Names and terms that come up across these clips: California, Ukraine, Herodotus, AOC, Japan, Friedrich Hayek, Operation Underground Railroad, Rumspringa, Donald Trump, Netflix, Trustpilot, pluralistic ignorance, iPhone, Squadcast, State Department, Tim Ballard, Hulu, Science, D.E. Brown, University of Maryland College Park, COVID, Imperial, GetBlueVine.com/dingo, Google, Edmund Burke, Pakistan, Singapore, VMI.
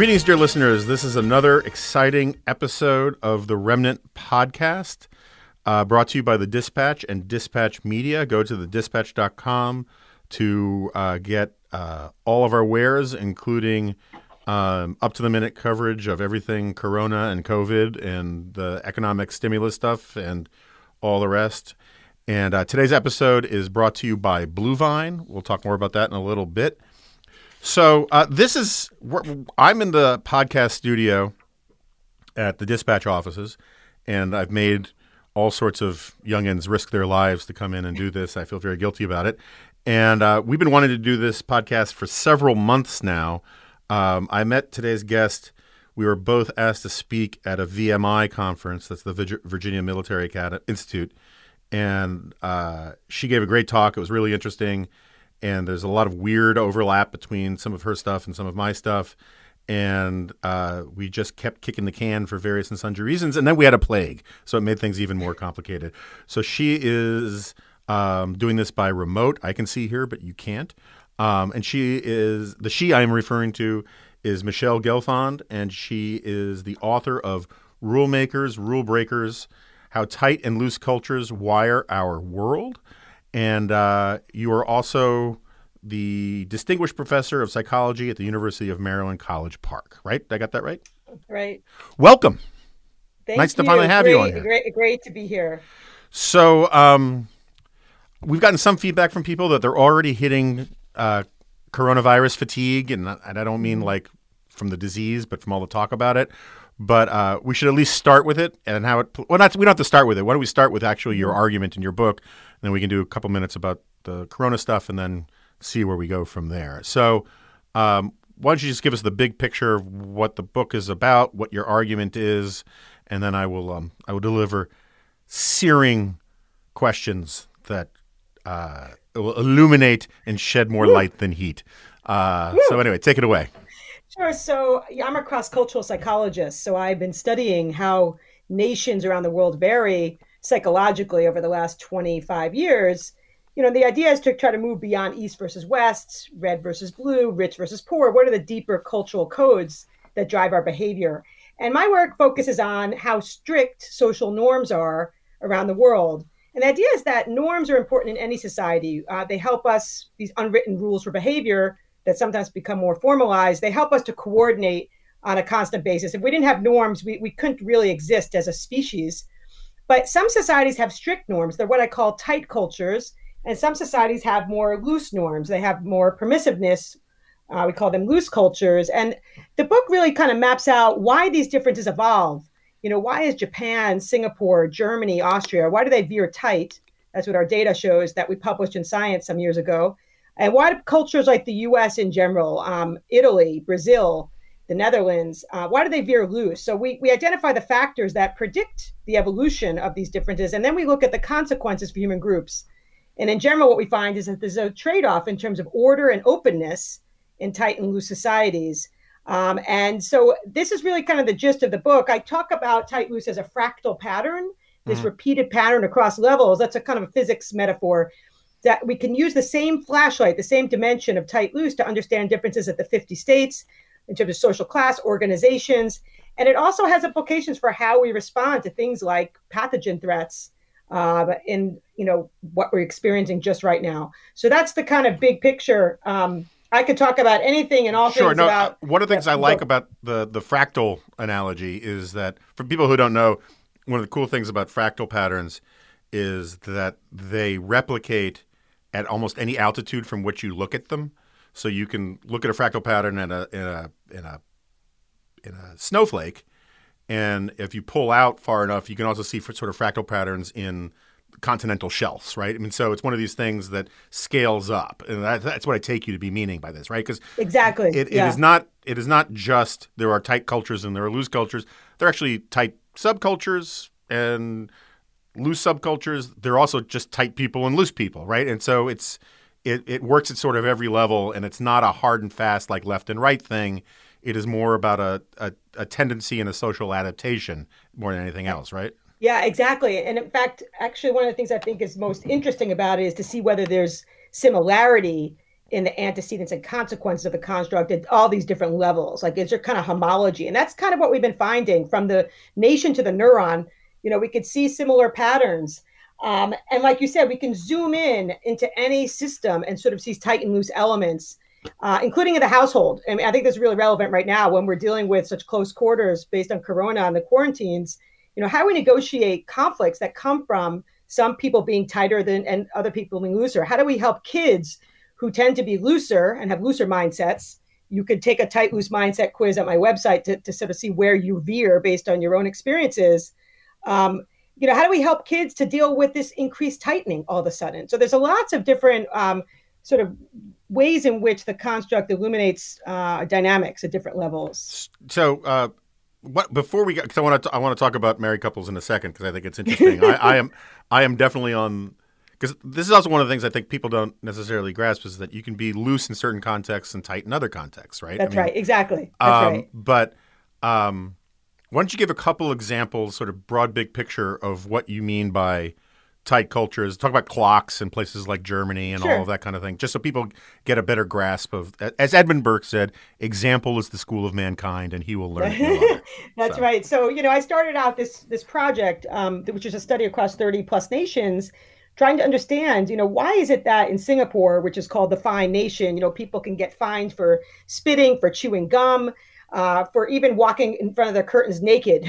Greetings, dear listeners. This is another exciting episode of the Remnant Podcast, brought to you by The Dispatch and Dispatch Media. Go to thedispatch.com to get all of our wares, including up-to-the-minute coverage of everything Corona and COVID and the economic stimulus stuff and all the rest. And today's episode is brought to you by Bluevine. We'll talk more about that in a little bit. So I'm in the podcast studio at the Dispatch offices, and I've made all sorts of youngins risk their lives to come in and do this. I feel very guilty about it. And we've been wanting to do this podcast for several months now. I met today's guest. We were both asked to speak at a VMI conference. That's the Virginia Military Institute. And she gave a great talk. It was really interesting. And there's a lot of weird overlap between some of her stuff and some of my stuff. And we just kept kicking the can for various and sundry reasons. And then we had a plague. So it made things even more complicated. So she is doing this by remote. I can see her, but you can't. And she is – the she I'm referring to is Michele Gelfand. And she is the author of Rulemakers, Rule Breakers, How Tight and Loose Cultures Wire Our World. And you are also the distinguished professor of psychology at the University of Maryland College Park, right? I got that right? Right. Welcome. Thank you. Nice to finally have you on here. Great to be here. So we've gotten some feedback from people that they're already hitting coronavirus fatigue, and I don't mean like from the disease, but from all the talk about it. But we should at least start with it and how it – well, we don't have to start with it. Why don't we start with actually your argument in your book, and then we can do a couple minutes about the corona stuff and then see where we go from there. So why don't you just give us the big picture of what the book is about, what your argument is, and then I will deliver searing questions that will illuminate and shed more light than heat. So anyway, take it away. Sure. So I'm a cross-cultural psychologist, so I've been studying how nations around the world vary psychologically over the last 25 years. You know, the idea is to try to move beyond East versus West, red versus blue, rich versus poor. What are the deeper cultural codes that drive our behavior? And my work focuses on how strict social norms are around the world. And the idea is that norms are important in any society. They help us, these unwritten rules for behavior that sometimes become more formalized, they help us to coordinate on a constant basis. If we didn't have norms, we couldn't really exist as a species. But some societies have strict norms. They're what I call tight cultures. And some societies have more loose norms. They have more permissiveness. We call them loose cultures. And the book really kind of maps out why these differences evolve. You know, why is Japan, Singapore, Germany, Austria, why do they veer tight? That's what our data shows that we published in Science some years ago. And why do cultures like the U.S. in general, Italy, Brazil, the Netherlands, why do they veer loose? So we identify the factors that predict the evolution of these differences, and then we look at the consequences for human groups. And in general, what we find is that there's a trade-off in terms of order and openness in tight and loose societies. And so this is really kind of the gist of the book. I talk about tight-loose as a fractal pattern, this repeated pattern across levels. That's a kind of a physics metaphor, that we can use the same flashlight, the same dimension of tight-loose to understand differences at the 50 states in terms of social class, organizations. And it also has implications for how we respond to things like pathogen threats and, you know, what we're experiencing just right now. So that's the kind of big picture. I could talk about anything and all things about... Sure. One of the things I like about the fractal analogy is that, for people who don't know, one of the cool things about fractal patterns is that they replicate at almost any altitude from which you look at them. So you can look at a fractal pattern in a snowflake, and if you pull out far enough, you can also see sort of fractal patterns in continental shelves, right? I mean, so it's one of these things that scales up, and that's what I take you to be meaning by this, right? Because exactly, it is not just there are tight cultures and there are loose cultures. There are actually tight subcultures and loose subcultures. They're also just tight people and loose people, right? And so it works at sort of every level, and it's not a hard and fast like left and right thing. It is more about a tendency and a social adaptation more than anything else, right? Yeah, exactly. And in fact, actually one of the things I think is most interesting about it is to see whether there's similarity in the antecedents and consequences of the construct at all these different levels. Like, is there kind of homology? And that's kind of what we've been finding from the nation to the neuron. You know, we could see similar patterns. And like you said, we can zoom in into any system and sort of see tight and loose elements, including in the household. I mean, I think that's really relevant right now when we're dealing with such close quarters based on Corona and the quarantines. You know, how we negotiate conflicts that come from some people being tighter than and other people being looser. How do we help kids who tend to be looser and have looser mindsets? You could take a tight, loose mindset quiz at my website to sort of see where you veer based on your own experiences. You know, how do we help kids to deal with this increased tightening all of a sudden? So there's a lots of different sort of ways in which the construct illuminates dynamics at different levels. So what before we get, because I want to talk about married couples in a second, because I think it's interesting. I am definitely on, because this is also one of the things I think people don't necessarily grasp, is that you can be loose in certain contexts and tight in other contexts, right? That's right, exactly. That's right. But why don't you give a couple examples, sort of broad, big picture of what you mean by tight cultures? Talk about clocks in places like Germany and all of that kind of thing, just so people get a better grasp of, as Edmund Burke said, example is the school of mankind and he will learn no other. That's right. So, you know, I started out this project, which is a study across 30 plus nations, trying to understand, you know, why is it that in Singapore, which is called the fine nation, you know, people can get fined for spitting, for chewing gum, for even walking in front of their curtains naked,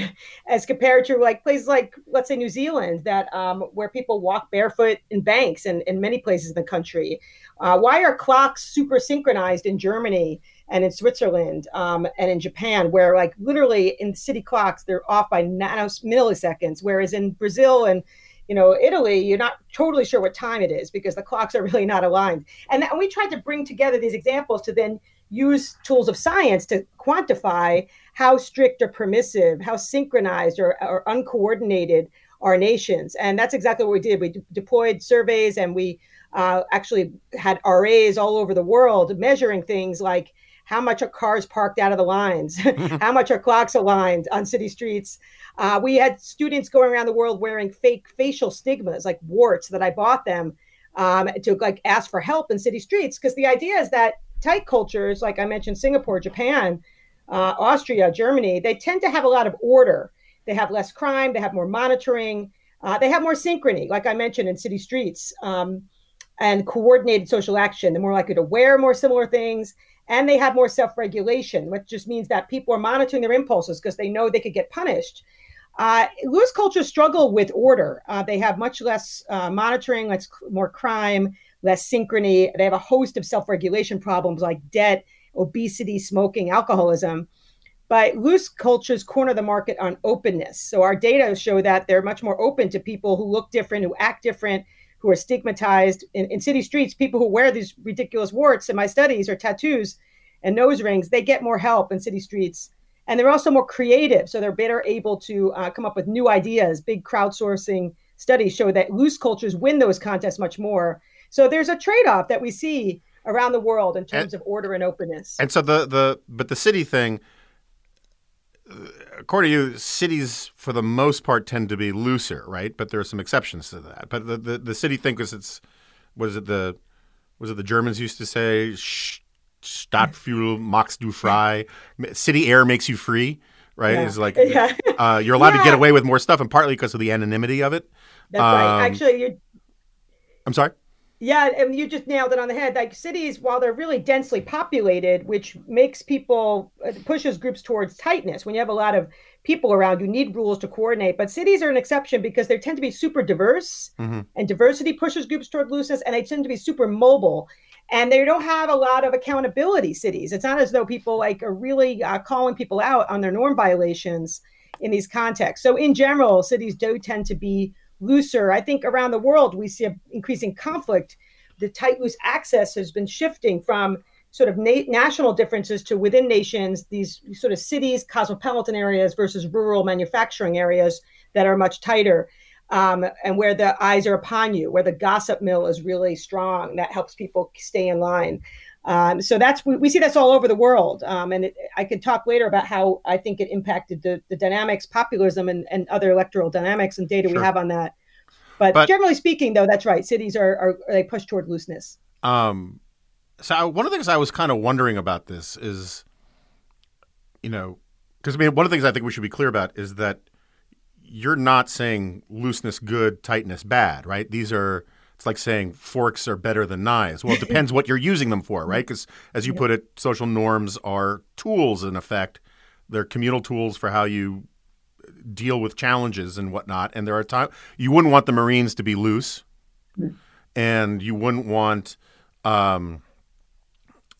as compared to like places like, let's say, New Zealand, that where people walk barefoot in banks and in many places in the country. Why are clocks super synchronized in Germany and in Switzerland and in Japan, where like literally in city clocks, they're off by nanoseconds, whereas in Brazil and, you know, Italy, you're not totally sure what time it is because the clocks are really not aligned. And we tried to bring together these examples to then use tools of science to quantify how strict or permissive, how synchronized or uncoordinated our nations. And that's exactly what we did. We deployed surveys, and we actually had RAs all over the world measuring things like how much are cars parked out of the lines, how much are clocks aligned on city streets. We had students going around the world wearing fake facial stigmas, like warts that I bought them, to like ask for help in city streets, because the idea is that tight cultures, like I mentioned, Singapore, Japan, Austria, Germany, they tend to have a lot of order. They have less crime. They have more monitoring. They have more synchrony, like I mentioned, in city streets, and coordinated social action. They're more likely to wear more similar things. And they have more self-regulation, which just means that people are monitoring their impulses because they know they could get punished. Loose cultures struggle with order. They have much less monitoring, less, more crime, less synchrony. They have a host of self-regulation problems like debt, obesity, smoking, alcoholism. But loose cultures corner the market on openness. So our data show that they're much more open to people who look different, who act different, who are stigmatized. In city streets, people who wear these ridiculous warts in my studies, or tattoos and nose rings, they get more help in city streets. And they're also more creative. So they're better able to come up with new ideas. Big crowdsourcing studies show that loose cultures win those contests much more. So there's a trade-off that we see around the world in terms of order and openness. And so the city thing, according to you, cities for the most part tend to be looser, right? But there are some exceptions to that. But the city thing, because it's was it the Germans used to say Stadtfuel macht du frei, city air makes you free, right? Yeah. Is like you're allowed to get away with more stuff, and partly because of the anonymity of it. That's right. Actually, I'm sorry. Yeah, and you just nailed it on the head. Like cities, while they're really densely populated, which makes people, pushes groups towards tightness. When you have a lot of people around, you need rules to coordinate. But cities are an exception because they tend to be super diverse, and diversity pushes groups toward looseness, and they tend to be super mobile. And they don't have a lot of accountability, cities. It's not as though people like are really calling people out on their norm violations in these contexts. So in general, cities do tend to be looser. I think around the world, we see an increasing conflict. The tight, loose access has been shifting from sort of national differences to within nations, these sort of cities, cosmopolitan areas versus rural manufacturing areas that are much tighter, and where the eyes are upon you, where the gossip mill is really strong. That helps people stay in line. So that's we see that's all over the world. And I could talk later about how I think it impacted the dynamics, populism, and other electoral dynamics and data we have on that. But generally speaking, though, that's right. Cities they push toward looseness. So one of the things I was kind of wondering about this is, you know, because I mean, one of the things I think we should be clear about is that you're not saying looseness good, tightness bad, right? These are, it's like saying forks are better than knives. Well, it depends what you're using them for, right? Because as you put it, social norms are tools in effect. They're communal tools for how you deal with challenges and whatnot. And there are times you wouldn't want the Marines to be loose, and you wouldn't want an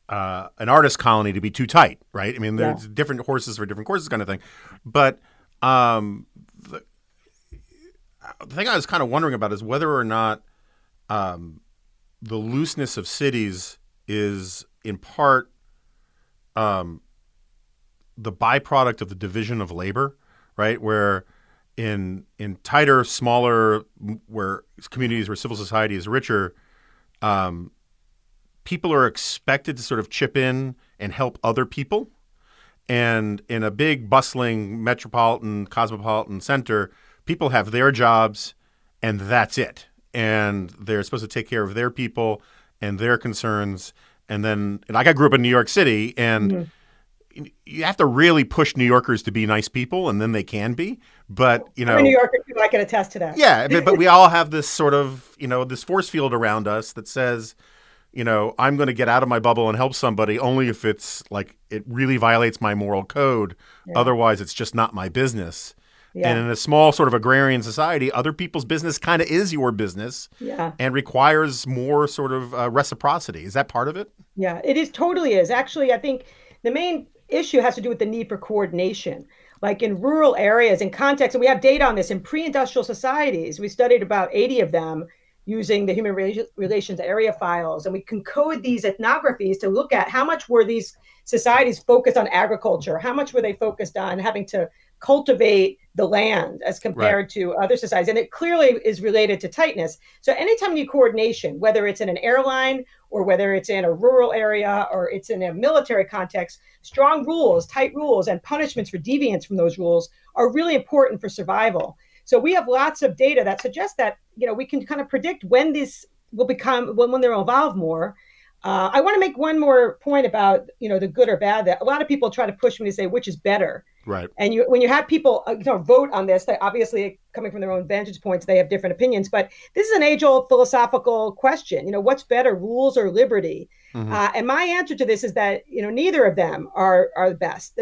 artist colony to be too tight, right? I mean, there's different horses for different courses, kind of thing. But the thing I was kind of wondering about is whether or not the looseness of cities is in part the byproduct of the division of labor, right? Where in tighter, smaller, where communities where civil society is richer, people are expected to sort of chip in and help other people. And in a big, bustling, metropolitan, cosmopolitan center, people have their jobs and that's it. And they're supposed to take care of their people and their concerns. And then, like, I grew up in New York City, and you have to really push New Yorkers to be nice people, and then they can be. But, you know, I'm a New Yorker too, I can attest to that. Yeah. But we all have this sort of, you know, this force field around us that says, you know, I'm going to get out of my bubble and help somebody only if it's like it really violates my moral code. Yeah. Otherwise, it's just not my business. Yeah. And in a small sort of agrarian society, other people's business kind of is your business and requires more sort of reciprocity. Is that part of it? Yeah, it is. Totally is. Actually, I think the main issue has to do with the need for coordination. Like in rural areas, in context, and we have data on this in pre-industrial societies, we studied about 80 of them using the human relations area files. And we can code these ethnographies to look at how much were these societies focused on agriculture? How much were they focused on having to cultivate the land as compared to other societies? And it clearly is related to tightness. So anytime you coordination, whether it's in an airline or whether it's in a rural area or it's in a military context, strong rules, tight rules, and punishments for deviance from those rules are really important for survival. So we have lots of data that suggests that, you know, we can kind of predict when this will become, when they'll evolve more. I want to make one more point about, you know, the good or bad, that a lot of people try to push me to say, which is better? Right. And you, when you have people you know, vote on this, they obviously coming from their own vantage points, they have different opinions, but this is an age old philosophical question, you know, what's better, rules or liberty? And my answer to this is that, you know, neither of them are the best.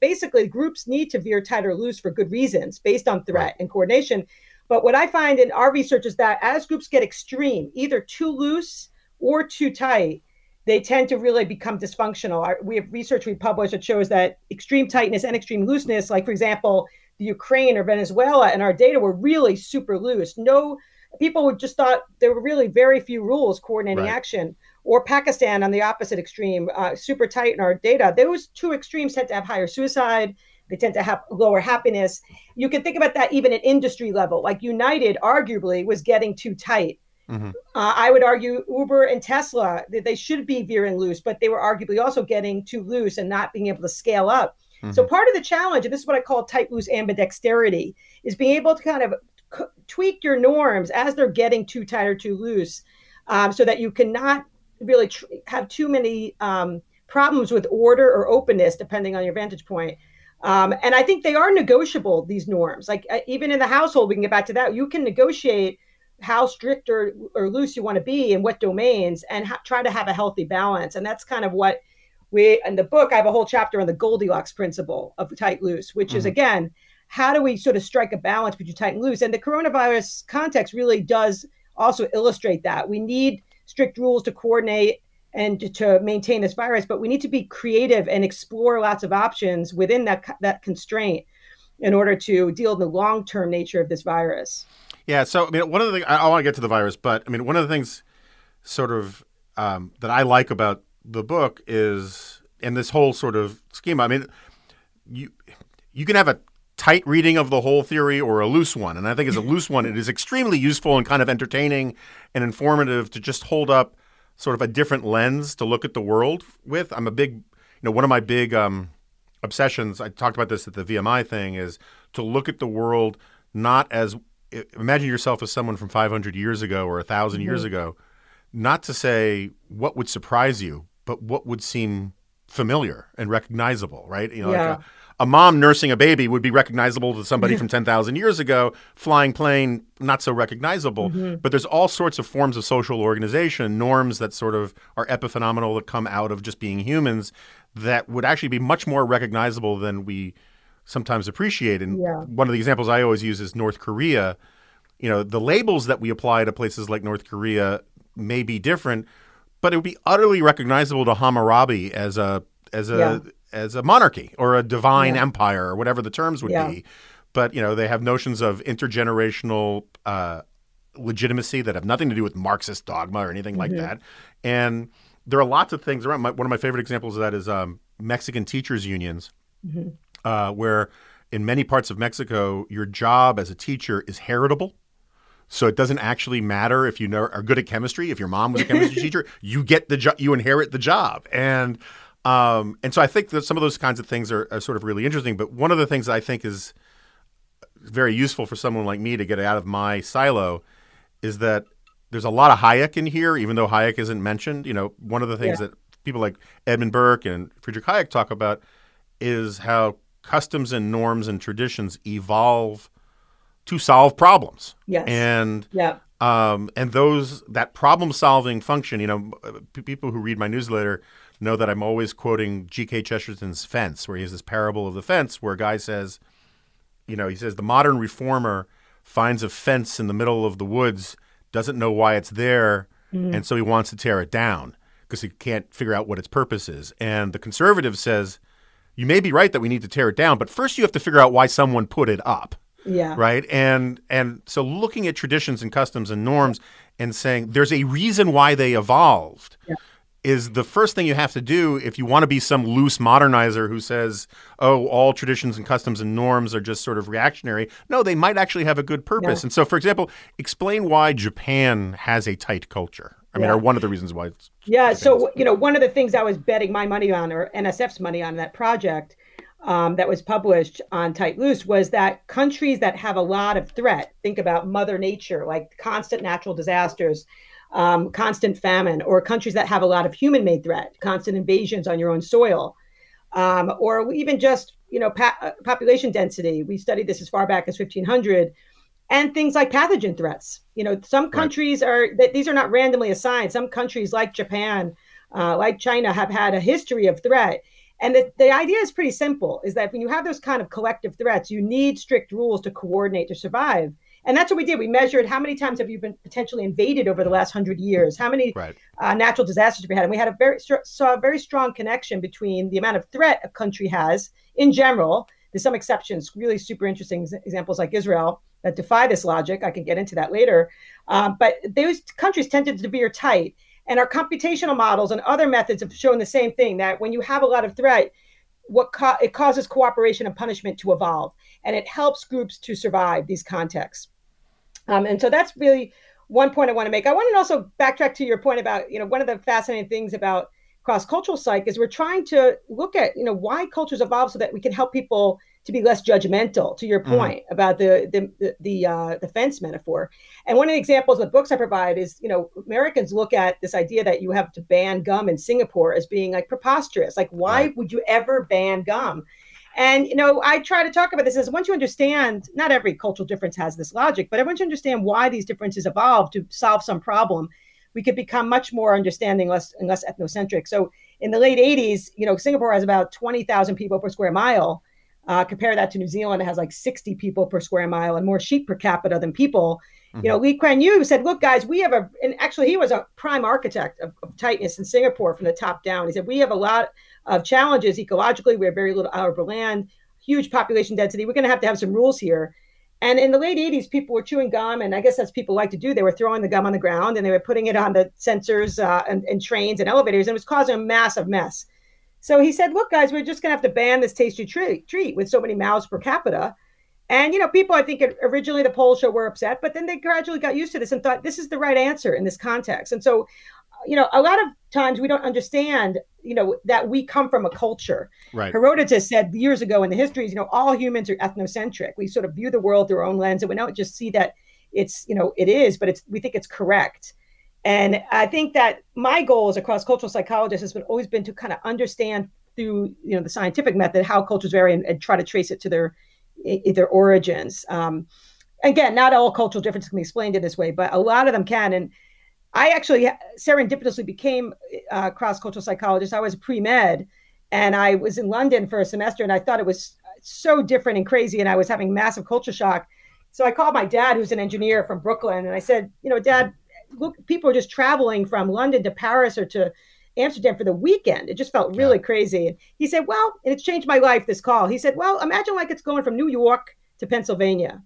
Basically, groups need to veer tight or loose for good reasons based on threat and coordination. But what I find in our research is that as groups get extreme, either too loose or too tight, they tend to really become dysfunctional. We have research we published that shows that extreme tightness and extreme looseness, like, for example, the Ukraine or Venezuela, and our data were really super loose. No, people just thought there were really very few rules coordinating action. Or Pakistan on the opposite extreme, super tight in our data. Those two extremes tend to have higher suicide. They tend to have lower happiness. You can think about that even at industry level. Like United, arguably, was getting too tight. I would argue Uber and Tesla, they should be veering loose, but they were arguably also getting too loose and not being able to scale up. So part of the challenge, and this is what I call tight, loose ambidexterity, is being able to kind of tweak your norms as they're getting too tight or too loose, so that you cannot really have too many problems with order or openness, depending on your vantage point. And I think they are negotiable, these norms. Like even in the household, we can get back to that. You can negotiate how strict or loose you want to be in what domains, and try to have a healthy balance. And that's kind of what we, in the book, I have a whole chapter on the Goldilocks principle of tight loose, which is, again, how do we sort of strike a balance between tight and loose? And the coronavirus context really does also illustrate that. We need strict rules to coordinate and to maintain this virus, but we need to be creative and explore lots of options within that constraint in order to deal with the long-term nature of this virus. Yeah. So, I mean, one of the things, I want to get to the virus, but I mean, one of the things sort of that I like about the book is, and this whole sort of schema, I mean, you can have a tight reading of the whole theory or a loose one. And I think as a loose one, it is extremely useful and kind of entertaining and informative to just hold up sort of a different lens to look at the world with. I'm a big, you know, one of my big obsessions, I talked about this at the VMI thing, is to look at the world not as, imagine yourself as someone from 500 years ago or 1,000 years ago. not to say what would surprise you, but what would seem familiar and recognizable, right? You know, yeah. Like a mom nursing a baby would be recognizable to somebody from 10,000 years ago. Flying plane, not so recognizable. Mm-hmm. But there's all sorts of forms of social organization, norms that sort of are epiphenomenal that come out of just being humans that would actually be much more recognizable than we sometimes appreciate. And one of the examples I always use is North Korea. You know, the labels that we apply to places like North Korea may be different, but it would be utterly recognizable to Hammurabi as a monarchy or a divine empire or whatever the terms would be. But, you know, they have notions of intergenerational legitimacy that have nothing to do with Marxist dogma or anything like that. And there are lots of things around. One of my favorite examples of that is Mexican teachers' unions, where in many parts of Mexico, your job as a teacher is heritable. So it doesn't actually matter if you are good at chemistry. If your mom was a chemistry teacher, you get the job. You inherit the job. And so I think that some of those kinds of things are sort of really interesting. But one of the things that I think is very useful for someone like me to get out of my silo is that there's a lot of Hayek in here, even though Hayek isn't mentioned. You know, one of the things that people like Edmund Burke and Friedrich Hayek talk about is how customs and norms and traditions evolve to solve problems. Yes. And and those, that problem-solving function, you know, people who read my newsletter know that I'm always quoting G.K. Chesterton's Fence, where he has this parable of the fence where a guy says, you know, he says the modern reformer finds a fence in the middle of the woods, doesn't know why it's there, and so he wants to tear it down because he can't figure out what its purpose is. And the conservative says, you may be right that we need to tear it down, but first you have to figure out why someone put it up. Yeah. Right. And so looking at traditions and customs and norms and saying there's a reason why they evolved is the first thing you have to do if you want to be some loose modernizer who says, oh, all traditions and customs and norms are just sort of reactionary. No, they might actually have a good purpose. Yeah. And so, for example, explain why Japan has a tight culture. I mean, are one of the reasons why. So, you know, one of the things I was betting my money on, or NSF's money on, that project that was published on Tight Loose, was that countries that have a lot of threat, think about Mother Nature, like constant natural disasters, constant famine, or countries that have a lot of human-made threat, constant invasions on your own soil, or even just, you know, population density. We studied this as far back as 1500, and things like pathogen threats. You know, some countries are, these are not randomly assigned. Some countries like Japan, like China, have had a history of threat. And the idea is pretty simple, is that when you have those kind of collective threats, you need strict rules to coordinate to survive. And that's what we did. We measured how many times have you been potentially invaded over the last 100 years, how many natural disasters we had. And we had a very strong connection between the amount of threat a country has in general. There's some exceptions, really super interesting examples like Israel that defy this logic. I can get into that later. But those countries tended to veer tight. And our computational models and other methods have shown the same thing, that when you have a lot of threat, it causes cooperation and punishment to evolve, and it helps groups to survive these contexts. And so that's really one point I want to make. I want to also backtrack to your point about, you know, one of the fascinating things about cross-cultural psych is we're trying to look at, you know, why cultures evolve so that we can help people to be less judgmental, to your point about the fence metaphor. And one of the examples of the books I provide is, you know, Americans look at this idea that you have to ban gum in Singapore as being like preposterous. Like, why would you ever ban gum? And, you know, I try to talk about this as, once you understand, not every cultural difference has this logic, but once you understand why these differences evolve to solve some problem, we could become much more understanding, less ethnocentric. So in the late 80s, you know, Singapore has about 20,000 people per square mile. Compare that to New Zealand, it has like 60 people per square mile and more sheep per capita than people. You know, Lee Kuan Yew said, look, guys, we have and actually he was a prime architect of tightness in Singapore from the top down. He said, we have a lot of challenges ecologically. We have very little arable land, huge population density. We're going to have some rules here. And in the late 80s, people were chewing gum. And I guess that's people like to do. They were throwing the gum on the ground and they were putting it on the sensors and trains and elevators. And it was causing a massive mess. So he said, look, guys, we're just going to have to ban this tasty treat with so many mouths per capita. And, you know, people, I think originally the polls were upset, but then they gradually got used to this and thought this is the right answer in this context. And so, you know, a lot of times we don't understand, you know, that we come from a culture. Right. Herodotus said years ago in the histories, you know, all humans are ethnocentric. We sort of view the world through our own lens, and we don't just see that it's, you know, it is, but we think it's correct. And I think that my goal as a cross-cultural psychologist has always been to kind of understand through, you know, the scientific method how cultures vary and try to trace it to their origins. Again, not all cultural differences can be explained in this way, but a lot of them can. And I actually serendipitously became a cross-cultural psychologist. I was pre-med, and I was in London for a semester, and I thought it was so different and crazy, and I was having massive culture shock. So I called my dad, who's an engineer from Brooklyn, and I said, you know, Dad, look, people are just traveling from London to Paris or to Amsterdam for the weekend. It just felt really crazy. And he said, well, and it's changed my life, this call. He said, well, imagine like it's going from New York to Pennsylvania.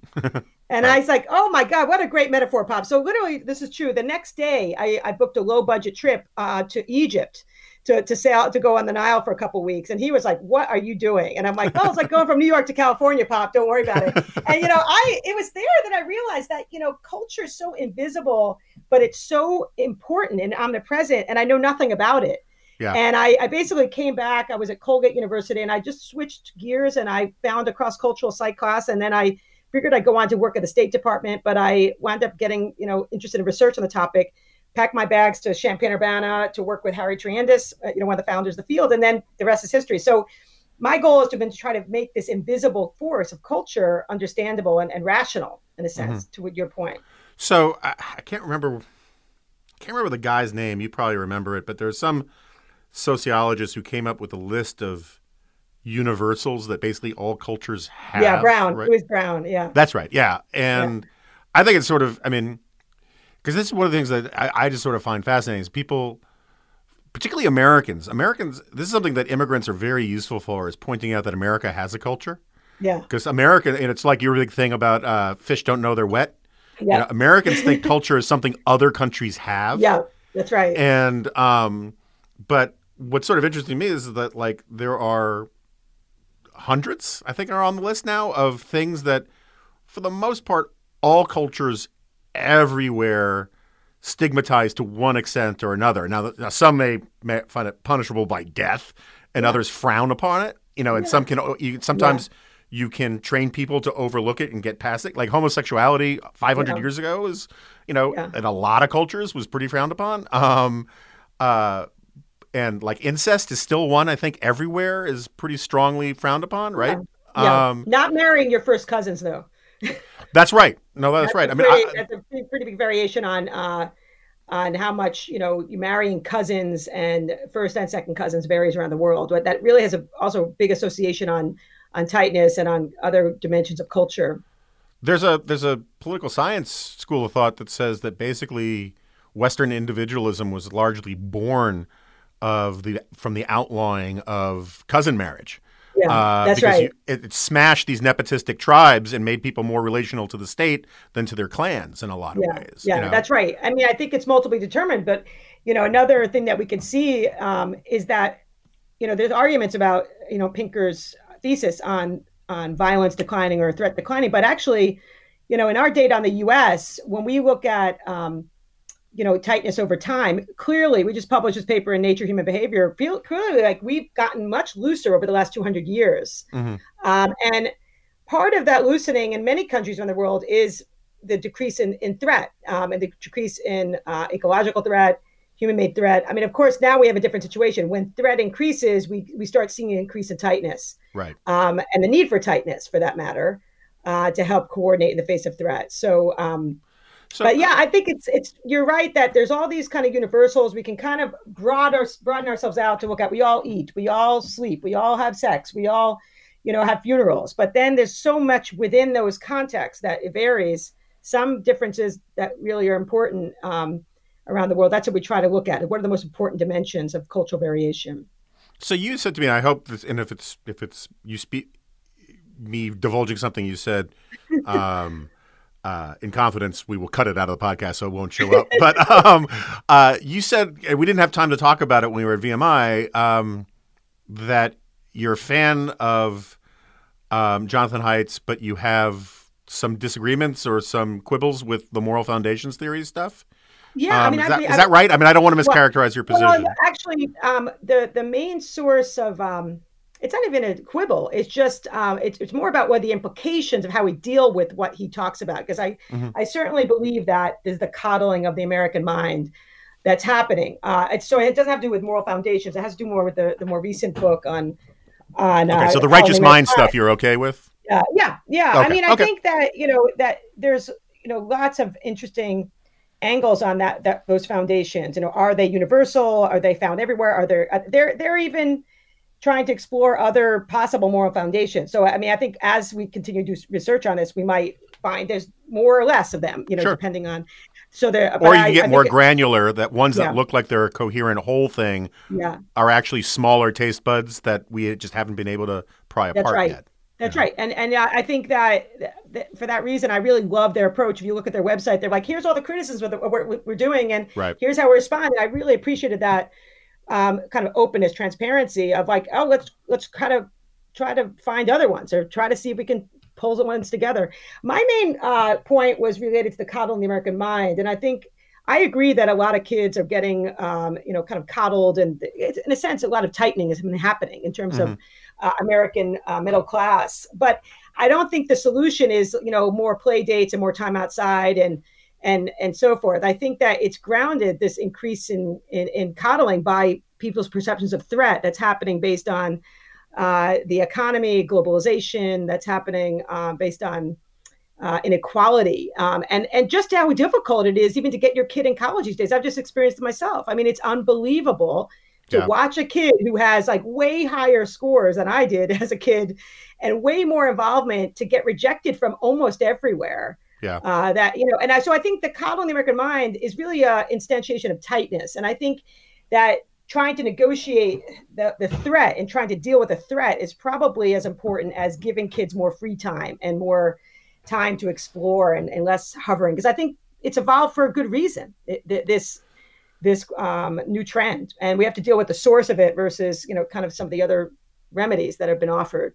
And I was like, oh my God, what a great metaphor, Pop. So literally, this is true. The next day, I booked a low budget trip to Egypt to sail, to go on the Nile for a couple of weeks. And he was like, what are you doing? And I'm like, oh, it's like going from New York to California, Pop. Don't worry about it. And, you know, it was there that I realized that, you know, culture is so invisible, but it's so important and omnipresent. And I know nothing about it. Yeah. And I basically came back. I was at Colgate University, and I just switched gears, and I found a cross-cultural psych class. And then I figured I'd go on to work at the State Department, but I wound up getting, you know, interested in research on the topic, packed my bags to Champaign-Urbana to work with Harry Triandis, you know, one of the founders of the field, and then the rest is history. So my goal has been to try to make this invisible force of culture understandable and rational, in a sense, to your point. So I can't remember the guy's name. You probably remember it, but there's some sociologist who came up with a list of universals that basically all cultures have. Yeah, Brown. Right? It was Brown, yeah. That's right, yeah. And I think it's sort of, I mean, because this is one of the things that I just sort of find fascinating is people, particularly Americans, this is something that immigrants are very useful for, is pointing out that America has a culture. Yeah. Because America, and it's like your big thing about fish don't know they're wet. Yeah. You know, Americans think culture is something other countries have. Yeah, that's right. And, but what's sort of interesting to me is that, like, there are hundreds, I think, are on the list now of things that, for the most part, all cultures everywhere stigmatize to one extent or another. Now some may find it punishable by death, and others frown upon it. You know, and some can. Sometimes you can train people to overlook it and get past it. Like homosexuality, 500 years ago, is, you know, in a lot of cultures was pretty frowned upon. And like incest is still one, I think, everywhere is pretty strongly frowned upon, right? Yeah. Not marrying your first cousins, though. That's right. No, that's right. That's a pretty big variation on how much, you know, marrying cousins and first and second cousins varies around the world. But that really has also a big association on tightness and on other dimensions of culture. There's a political science school of thought that says that basically Western individualism was largely born from the outlawing of cousin marriage. Yeah, that's because right. It smashed these nepotistic tribes and made people more relational to the state than to their clans in a lot of ways. Yeah, you know? That's right. I mean, I think it's multiply determined, but, you know, another thing that we can see is that, you know, there's arguments about, you know, Pinker's thesis on violence declining or threat declining, but actually, you know, in our data on the U.S., when we look at you know, tightness over time, clearly, we just published this paper in Nature Human Behavior, clearly like we've gotten much looser over the last 200 years. And part of that loosening in many countries around the world is the decrease in threat and the decrease in ecological threat, human-made threat. I mean, of course, now we have a different situation. When threat increases, we start seeing an increase in tightness. Right. And the need for tightness, for that matter, to help coordinate in the face of threat. So, but yeah, I think it's you're right that there's all these kind of universals. We can kind of broaden ourselves out to look at. We all eat, we all sleep, we all have sex, we all, you know, have funerals. But then there's so much within those contexts that it varies. Some differences that really are important around the world. That's what we try to look at. What are the most important dimensions of cultural variation? So you said to me, and I hope this, and if it's you speak me divulging something you said. In confidence, we will cut it out of the podcast so it won't show up. But you said, and we didn't have time to talk about it when we were at VMI, that you're a fan of Jonathan Haidt's, but you have some disagreements or some quibbles with the moral foundations theory stuff. Yeah, I mean, is that right? I mean, I don't want to mischaracterize your position. Well, actually, the main source of it's not even a quibble. It's just it's more about what the implications of how we deal with what he talks about. Because I certainly believe that is the coddling of the American mind that's happening. So it doesn't have to do with moral foundations. It has to do more with the more recent book on. Okay, so the righteous mind stuff you're okay with? Yeah. Okay. I mean, I think that there's lots of interesting angles on that those foundations. Are they universal? Are they found everywhere? Are they're even trying to explore other possible moral foundations. So I mean, I think as we continue to do research on this, we might find there's more or less of them. Depending on. So there, or you get more granular that ones that look like they're a coherent whole thing are actually smaller taste buds that we just haven't been able to pry apart yet. That's right. And I think that for that reason, I really love their approach. If you look at their website, they're like, here's all the criticisms of what we're doing. And here's how we respond. And I really appreciated that kind of openness, transparency of like, oh, let's kind of try to find other ones or try to see if we can pull the ones together. My main point was related to the coddling the American mind. And I think I agree that a lot of kids are getting, kind of coddled. And it's, in a sense, a lot of tightening has been happening in terms of American middle class. But I don't think the solution is, more play dates and more time outside and so forth. I think that it's grounded, this increase in coddling by people's perceptions of threat that's happening based on the economy, globalization that's happening based on inequality and just how difficult it is even to get your kid in college these days. I've just experienced it myself. I mean, it's unbelievable to watch a kid who has like way higher scores than I did as a kid and way more involvement to get rejected from almost everywhere. So I think the coddling the American mind is really an instantiation of tightness. And I think that trying to negotiate the threat and trying to deal with the threat is probably as important as giving kids more free time and more time to explore and less hovering, because I think it's evolved for a good reason, this new trend, and we have to deal with the source of it versus kind of some of the other remedies that have been offered.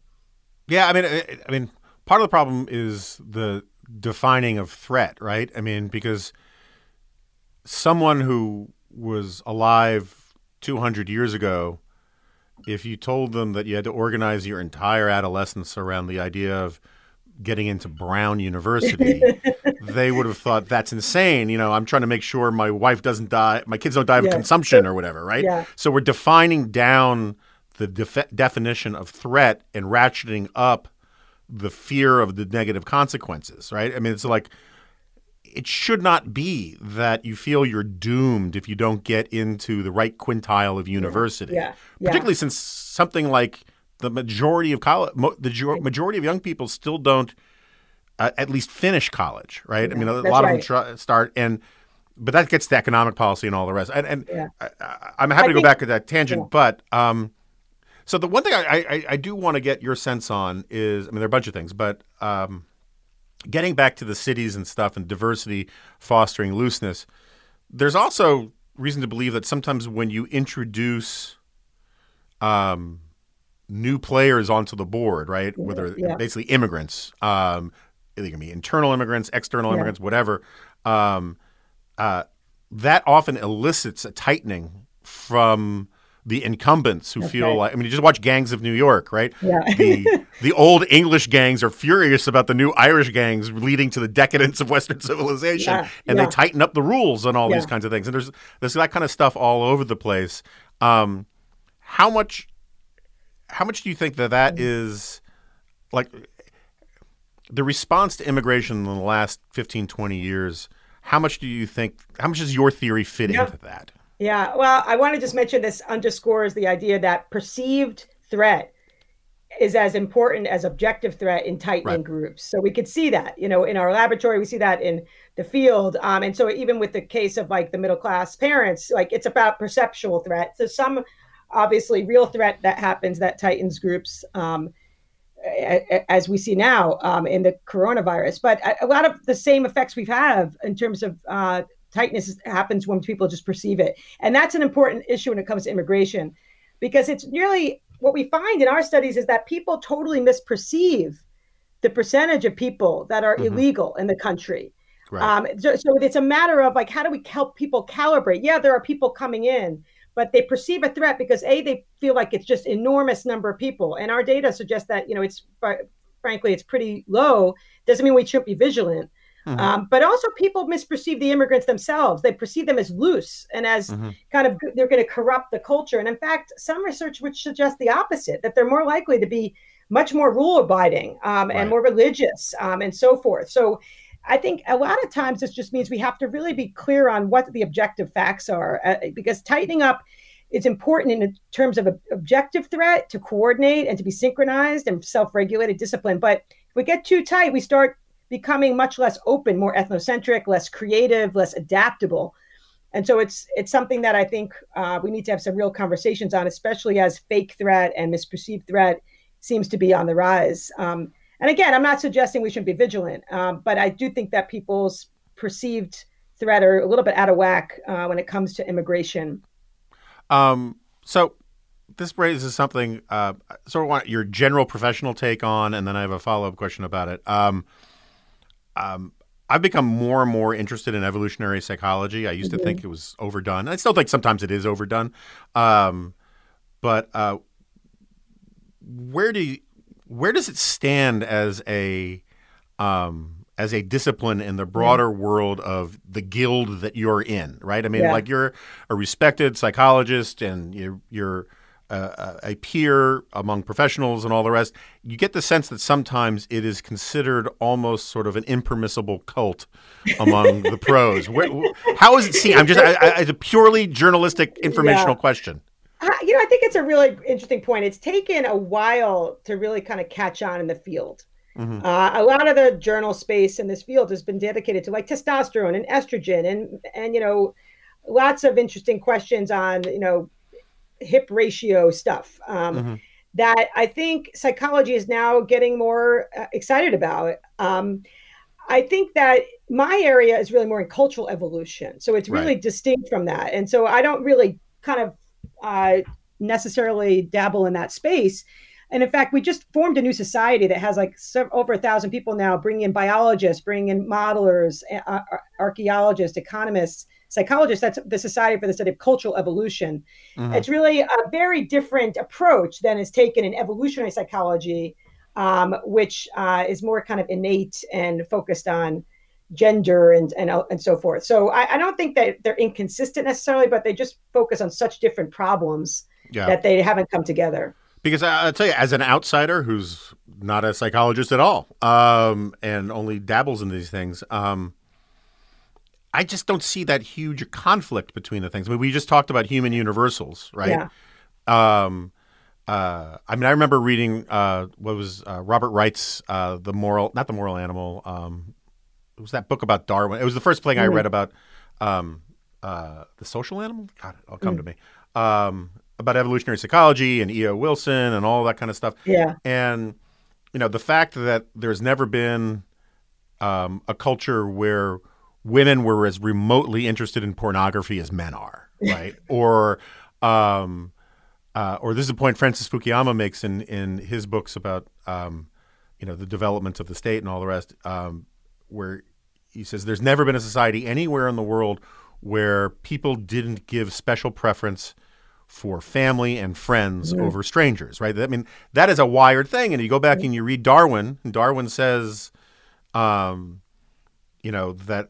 I mean part of the problem is the defining of threat, right? I mean, because someone who was alive 200 years ago, if you told them that you had to organize your entire adolescence around the idea of getting into Brown University, they would have thought that's insane. I'm trying to make sure my wife doesn't die, my kids don't die of consumption or whatever, right? Yeah. So we're defining down the definition of threat and ratcheting up the fear of the negative consequences, right? I mean, it's like, it should not be that you feel you're doomed if you don't get into the right quintile of university, particularly since something like the majority of majority of young people still don't at least finish college, right? I mean, a lot of them start, but that gets to economic policy and all the rest. I'm happy to go back to that tangent, but so the one thing I do want to get your sense on is, I mean, there are a bunch of things, but getting back to the cities and stuff and diversity fostering looseness, there's also reason to believe that sometimes when you introduce new players onto the board, right? Whether basically immigrants, they can be internal immigrants, external immigrants, whatever. That often elicits a tightening from the incumbents who feel like, I mean, you just watch Gangs of New York, right? The old English gangs are furious about the new Irish gangs leading to the decadence of Western civilization, and they tighten up the rules on all these kinds of things. And there's that kind of stuff all over the place. How much do you think that is, like, the response to immigration in the last 15, 20 years, how much does your theory fit into that? Yeah, well, I want to just mention this underscores the idea that perceived threat is as important as objective threat in tightening groups. So we could see that, in our laboratory, we see that in the field. And so even with the case of like the middle class parents, like it's about perceptual threat. So some obviously real threat that happens that tightens groups as we see now in the coronavirus. But a lot of the same effects we have in terms of tightness happens when people just perceive it. And that's an important issue when it comes to immigration, because it's really what we find in our studies is that people totally misperceive the percentage of people that are illegal in the country. So it's a matter of like, how do we help people calibrate? Yeah, there are people coming in, but they perceive a threat because A, they feel like it's just enormous number of people. And our data suggests that, you know, it's frankly, it's pretty low. Doesn't mean we shouldn't be vigilant. Mm-hmm. But also people misperceive the immigrants themselves. They perceive them as loose and as kind of, they're going to corrupt the culture. And in fact, some research would suggest the opposite, that they're more likely to be much more rule abiding and more religious and so forth. So I think a lot of times this just means we have to really be clear on what the objective facts are, because tightening up is important in terms of an objective threat to coordinate and to be synchronized and self-regulated discipline. But if we get too tight, we start becoming much less open, more ethnocentric, less creative, less adaptable. And so it's something that I think we need to have some real conversations on, especially as fake threat and misperceived threat seems to be on the rise. And again, I'm not suggesting we shouldn't be vigilant, but I do think that people's perceived threat are a little bit out of whack when it comes to immigration. So this raises something sort of want your general professional take on, and then I have a follow-up question about it. I've become more and more interested in evolutionary psychology. I used to think it was overdone. I still think sometimes it is overdone. But where does it stand as a discipline in the broader world of the guild that you're in, right? I mean, like you're a respected psychologist and you're a peer among professionals and all the rest. You get the sense that sometimes it is considered almost sort of an impermissible cult among the pros. How is it seen? I'm just it's a purely journalistic, informational question. You know, I think it's a really interesting point. It's taken a while to really kind of catch on in the field. A lot of the journal space in this field has been dedicated to like testosterone and estrogen and you know, lots of interesting questions on, you know, hip ratio stuff that I think psychology is now getting more excited about. I think that my area is really more in cultural evolution. So it's really distinct from that. And so I don't really kind of necessarily dabble in that space. And in fact, we just formed a new society that has like over 1,000 people now, bringing in biologists, bringing in modelers, archaeologists, economists, psychologists. That's the Society for the Study of Cultural Evolution. It's really a very different approach than is taken in evolutionary psychology, which is more kind of innate and focused on gender and so forth. So I don't think that they're inconsistent necessarily, but they just focus on such different problems that they haven't come together. Because I'll tell you, as an outsider who's not a psychologist at all and only dabbles in these things, I just don't see that huge conflict between the things. I mean, we just talked about human universals, right? Yeah. I mean, I remember reading what was Robert Wright's The Moral Animal. It was that book about Darwin. It was the first thing I read about the social animal. God, it'll come to me. About evolutionary psychology and E.O. Wilson and all that kind of stuff. Yeah. And, you know, the fact that there's never been a culture where women were as remotely interested in pornography as men are, right? Or this is a point Francis Fukuyama makes in his books about, you know, the development of the state and all the rest, where he says there's never been a society anywhere in the world where people didn't give special preference for family and friends over strangers, right? I mean, that is a wired thing. And you go back and you read Darwin, and Darwin says, you know, that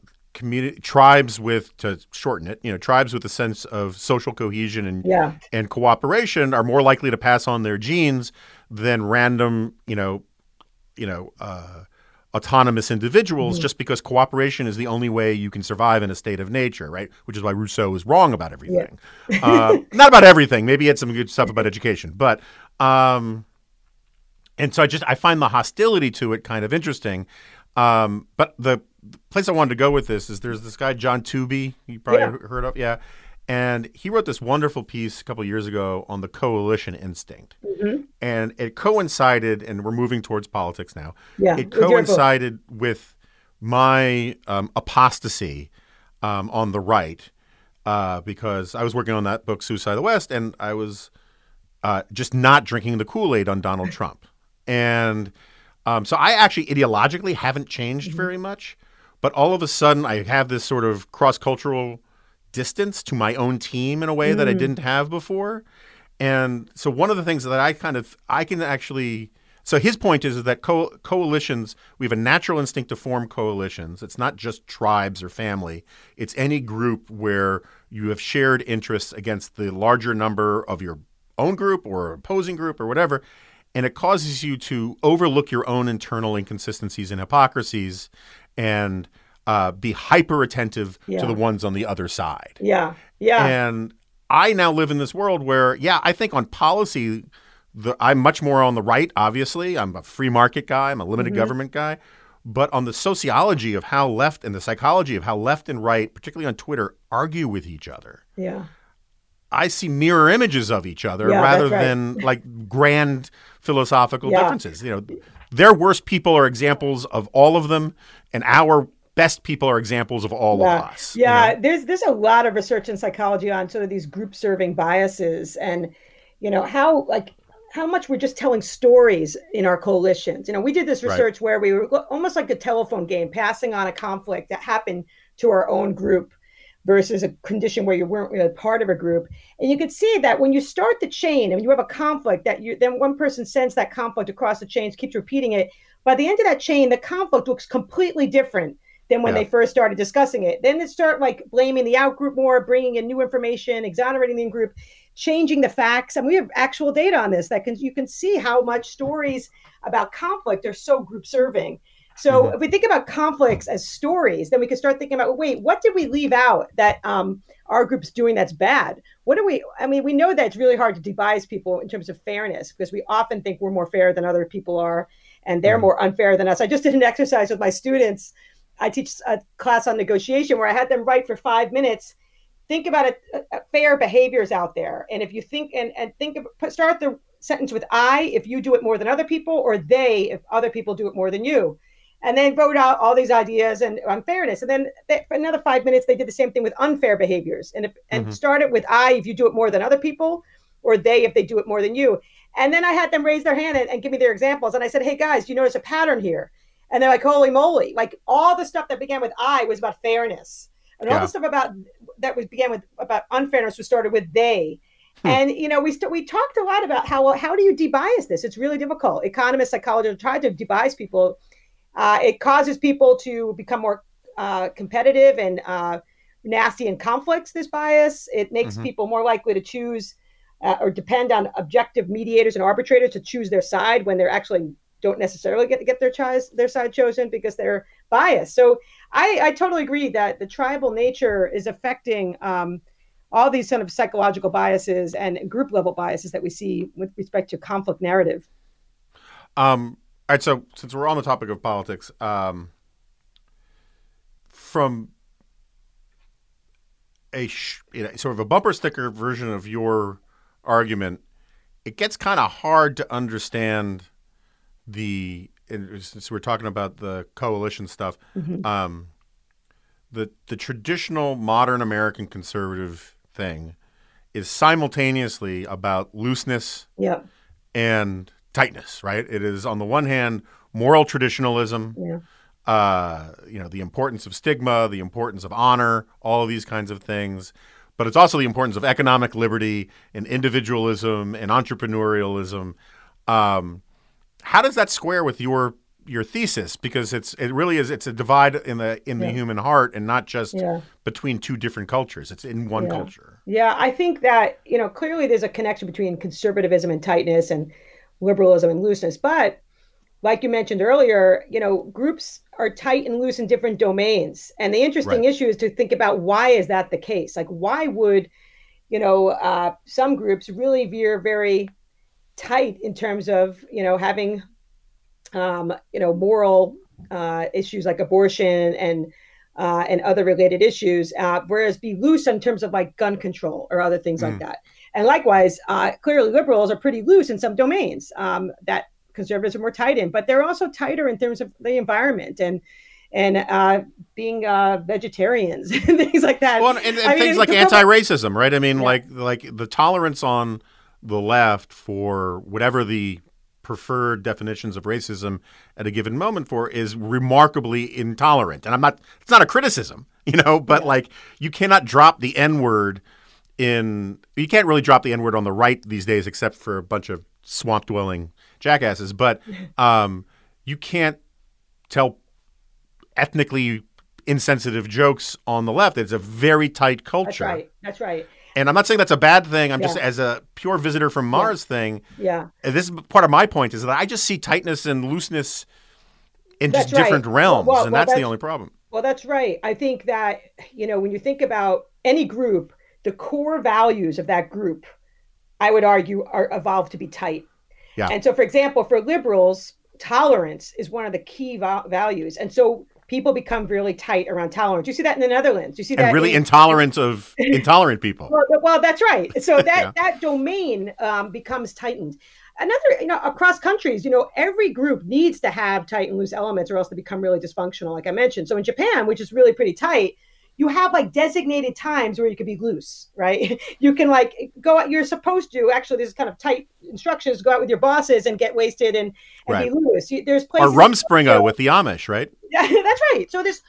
tribes with, to shorten it, you know, tribes with a sense of social cohesion and cooperation are more likely to pass on their genes than random, autonomous individuals, just because cooperation is the only way you can survive in a state of nature, right? Which is why Rousseau is wrong about everything. Not about everything. Maybe he had some good stuff about education. But, and so I find the hostility to it kind of interesting. But the place I wanted to go with this is there's this guy, John Tooby, you probably heard of. Yeah. And he wrote this wonderful piece a couple of years ago on the coalition instinct. And it coincided, and we're moving towards politics now. It coincided with my apostasy on the right because I was working on that book, Suicide of the West, and I was just not drinking the Kool-Aid on Donald Trump. And so I actually ideologically haven't changed very much, but all of a sudden I have this sort of cross-cultural distance to my own team in a way that I didn't have before. And so one of the things that I can actually, so his point is that coalitions, we have a natural instinct to form coalitions. It's not just tribes or family. It's any group where you have shared interests against the larger number of your own group or opposing group or whatever. And it causes you to overlook your own internal inconsistencies and hypocrisies and be hyper attentive to the ones on the other side. Yeah, yeah. And I now live in this world where, I think on policy, I'm much more on the right, obviously. I'm a free market guy. I'm a limited government guy. But on the sociology of how left and the psychology of how left and right, particularly on Twitter, argue with each other. Yeah. I see mirror images of each other rather than like grand philosophical differences. You know, their worst people are examples of all of them, and our best people are examples of all of us. Yeah, you know? There's a lot of research in psychology on sort of these group serving biases, and you know how much we're just telling stories in our coalitions. You know, we did this research where we were almost like a telephone game, passing on a conflict that happened to our own group versus a condition where you weren't really part of a group. And you could see that when you start the chain and you have a conflict, that then one person sends that conflict across the chains, keeps repeating it. By the end of that chain, the conflict looks completely different than when they first started discussing it. Then they start like blaming the out group more, bringing in new information, exonerating the in group, changing the facts. And we have actual data on this that you can see how much stories about conflict are so group serving. So if we think about conflicts as stories, then we can start thinking about, wait, what did we leave out that our group's doing that's bad? What do we, I mean, we know that it's really hard to de-bias people in terms of fairness because we often think we're more fair than other people are and they're more unfair than us. I just did an exercise with my students. I teach a class on negotiation where I had them write for 5 minutes, think about fair behaviors out there. And if you think, and think, start the sentence with I, if you do it more than other people, or they, if other people do it more than you. And then vote out all these ideas and on fairness. And then for another 5 minutes, they did the same thing with unfair behaviors. And start it with I, if you do it more than other people, or they, if they do it more than you. And then I had them raise their hand and give me their examples. And I said, hey, guys, you notice a pattern here. And they're like, holy moly. Like all the stuff that began with I was about fairness. And all the stuff that began with unfairness was started with they. And, you know, we talked a lot about how do you de-bias this? It's really difficult. Economists, psychologists try to de-bias people. It causes people to become more competitive and nasty in conflicts, this bias. It makes people more likely to choose or depend on objective mediators and arbitrators to choose their side when they're actually don't necessarily get their side chosen because they're biased. So I totally agree that the tribal nature is affecting all these sort of psychological biases and group level biases that we see with respect to conflict narrative. All right, so since we're on the topic of politics, from a sort of a bumper sticker version of your argument, it gets kind of hard to understand since we're talking about the coalition stuff, the traditional modern American conservative thing is simultaneously about looseness and tightness, right? It is on the one hand moral traditionalism, you know, the importance of stigma, the importance of honor, all of these kinds of things, but it's also the importance of economic liberty and individualism and entrepreneurialism. How does that square with your thesis? Because it's a divide in the human heart and not just between two different cultures. It's in one culture. Yeah, I think that, you know, clearly there's a connection between conservatism and tightness and liberalism and looseness. But like you mentioned earlier, you know, groups are tight and loose in different domains. And the interesting issue is to think about why is that the case? Like, why would, you know, some groups really veer very tight in terms of, you know, having, you know, moral issues like abortion and other related issues, whereas be loose in terms of like gun control or other things like that. And likewise, clearly liberals are pretty loose in some domains that conservatives are more tight in, but they're also tighter in terms of the environment and being vegetarians and things like that. Well, and things like anti-racism, right? I mean, like the tolerance on the left for whatever the preferred definitions of racism at a given moment for is remarkably intolerant. And I'm not, it's not a criticism, you know, but like you cannot drop the N-word in, you can't really drop the N-word on the right these days except for a bunch of swamp dwelling jackasses. But you can't tell ethnically insensitive jokes on the left. It's a very tight culture. That's right. That's right. And I'm not saying that's a bad thing. I'm just, as a pure visitor from Mars thing, this is part of my point is that I just see tightness and looseness in just different realms. And that's the only problem. Well, that's right. I think that, you know, when you think about any group, the core values of that group, I would argue, are evolved to be tight. Yeah. And so, for example, for liberals, tolerance is one of the key values. And so people become really tight around tolerance. You see that in the Netherlands. You see that really intolerance of intolerant people. Well, that's right. So that that domain becomes tightened. Another, you know, across countries, you know, every group needs to have tight and loose elements, or else they become really dysfunctional, like I mentioned. So in Japan, which is really pretty tight, you have like designated times where you could be loose, right? You can like go out, you're supposed to, actually there's kind of tight instructions to go out with your bosses and get wasted and be loose. There's places- Or Rumspringa with the Amish, right? Yeah, that's right. So there's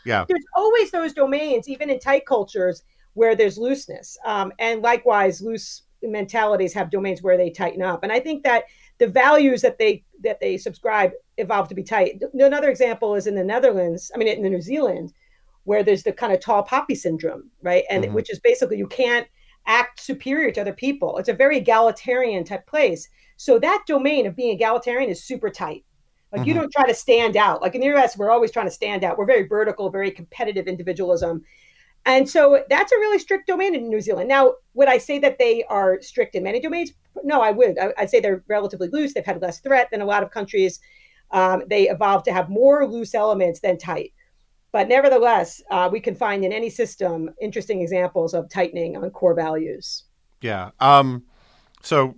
always those domains, even in tight cultures, where there's looseness. And likewise, loose mentalities have domains where they tighten up. And I think that the values that they subscribe evolve to be tight. Another example is in the Netherlands, I mean, in New Zealand, where there's the kind of tall poppy syndrome, right? And which is basically you can't act superior to other people. It's a very egalitarian type place. So that domain of being egalitarian is super tight. Like you don't try to stand out. Like in the US, we're always trying to stand out. We're very vertical, very competitive individualism. And so that's a really strict domain in New Zealand. Now, would I say that they are strict in many domains? No, I wouldn't. I'd say they're relatively loose. They've had less threat than a lot of countries. They evolved to have more loose elements than tight. But nevertheless, we can find in any system interesting examples of tightening on core values. Yeah. So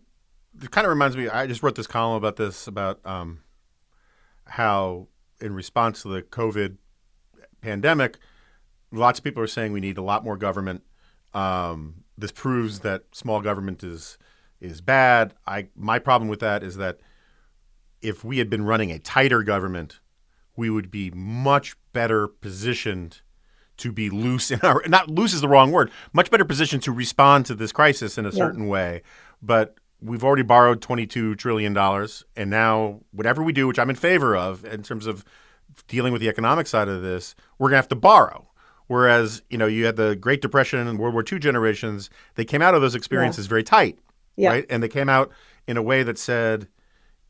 it kind of reminds me, I just wrote this column about this, about how in response to the COVID pandemic, lots of people are saying we need a lot more government. This proves that small government is bad. My problem with that is that if we had been running a tighter government, we would be much better positioned to be loose in our, not loose is the wrong word, much better positioned to respond to this crisis in a certain way. But we've already borrowed $22 trillion. And now whatever we do, which I'm in favor of in terms of dealing with the economic side of this, we're going to have to borrow. Whereas, you know, you had the Great Depression and World War II generations, they came out of those experiences very tight, right? And they came out in a way that said,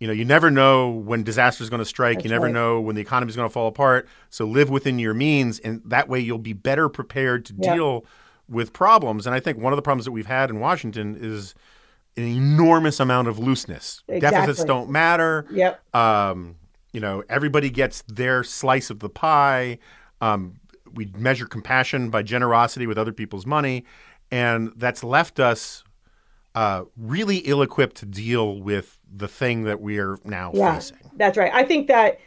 you know, you never know when disaster is going to strike. That's you never know when the economy is going to fall apart. So live within your means. And that way you'll be better prepared to deal with problems. And I think one of the problems that we've had in Washington is an enormous amount of looseness. Exactly. Deficits don't matter. Yep. You know, everybody gets their slice of the pie. We measure compassion by generosity with other people's money. And that's left us really ill-equipped to deal with the thing that we are now facing. That's right. I think that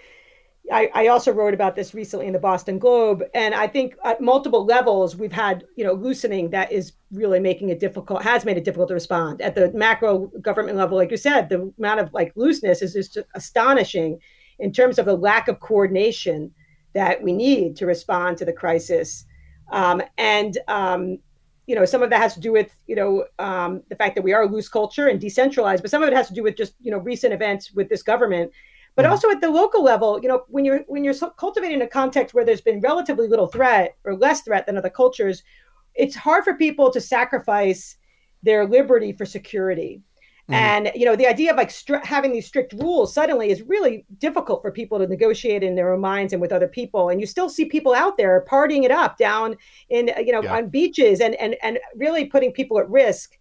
I also wrote about this recently in the Boston Globe. And I think at multiple levels, we've had, you know, loosening that is really making it difficult, has made it difficult to respond. At the macro government level, like you said, the amount of like looseness is just astonishing in terms of the lack of coordination that we need to respond to the crisis. You know, some of that has to do with, you know, the fact that we are a loose culture and decentralized, but some of it has to do with just, you know, recent events with this government, but also at the local level, you know, when you're cultivating a context where there's been relatively little threat or less threat than other cultures, it's hard for people to sacrifice their liberty for security. And, you know, the idea of like having these strict rules suddenly is really difficult for people to negotiate in their own minds and with other people. And you still see people out there partying it up down in, you know, on beaches and really putting people at risk.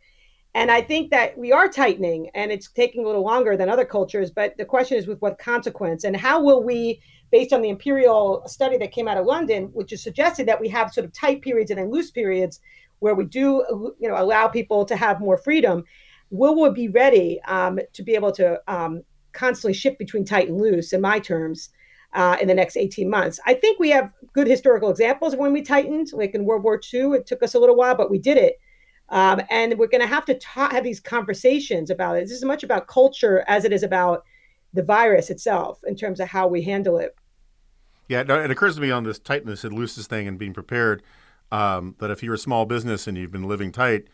And I think that we are tightening and it's taking a little longer than other cultures. But the question is with what consequence and how will we, based on the Imperial study that came out of London, which is suggested that we have sort of tight periods and then loose periods where we do, you know, allow people to have more freedom. Will we be ready to be able to constantly shift between tight and loose, in my terms, in the next 18 months? I think we have good historical examples of when we tightened, like in World War II. It took us a little while, but we did it. And we're going to have to have these conversations about it. This is as much about culture as it is about the virus itself in terms of how we handle it. Yeah, it occurs to me on this tightness and looseness thing and being prepared that if you're a small business and you've been living tight,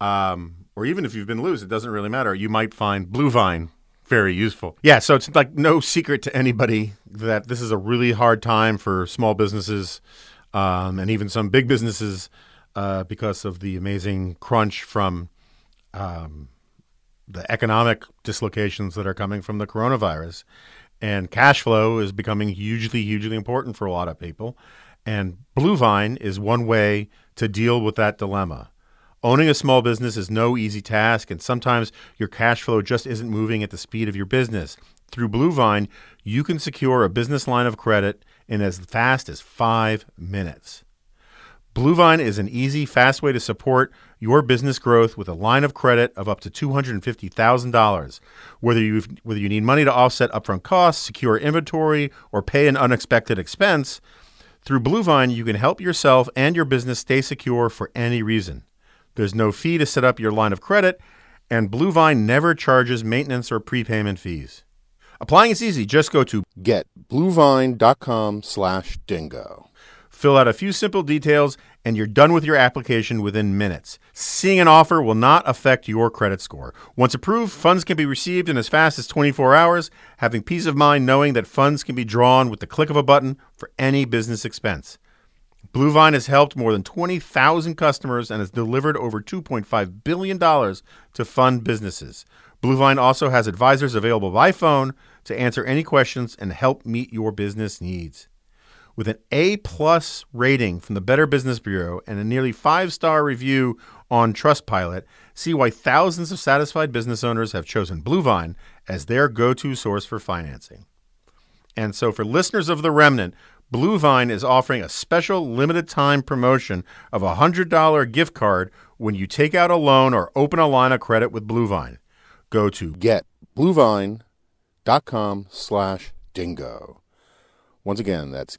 or even if you've been loose, it doesn't really matter. You might find Bluevine very useful. Yeah, so it's like no secret to anybody that this is a really hard time for small businesses and even some big businesses because of the amazing crunch from the economic dislocations that are coming from the coronavirus. And cash flow is becoming hugely, hugely important for a lot of people. And Bluevine is one way to deal with that dilemma. Owning a small business is no easy task, and sometimes your cash flow just isn't moving at the speed of your business. Through Bluevine, you can secure a business line of credit in as fast as 5 minutes. Bluevine is an easy, fast way to support your business growth with a line of credit of up to $250,000. Whether you need money to offset upfront costs, secure inventory, or pay an unexpected expense, through Bluevine, you can help yourself and your business stay secure for any reason. There's no fee to set up your line of credit, and Bluevine never charges maintenance or prepayment fees. Applying is easy. Just go to getbluevine.com/dingo. Fill out a few simple details, and you're done with your application within minutes. Seeing an offer will not affect your credit score. Once approved, funds can be received in as fast as 24 hours, having peace of mind knowing that funds can be drawn with the click of a button for any business expense. Bluevine has helped more than 20,000 customers and has delivered over $2.5 billion to fund businesses. Bluevine also has advisors available by phone to answer any questions and help meet your business needs. With an A-plus rating from the Better Business Bureau and a nearly 5-star review on Trustpilot, see why thousands of satisfied business owners have chosen Bluevine as their go-to source for financing. And so for listeners of The Remnant, Bluevine is offering a special limited-time promotion of a $100 gift card when you take out a loan or open a line of credit with Bluevine. Go to getbluevine.com/dingo. Once again, that's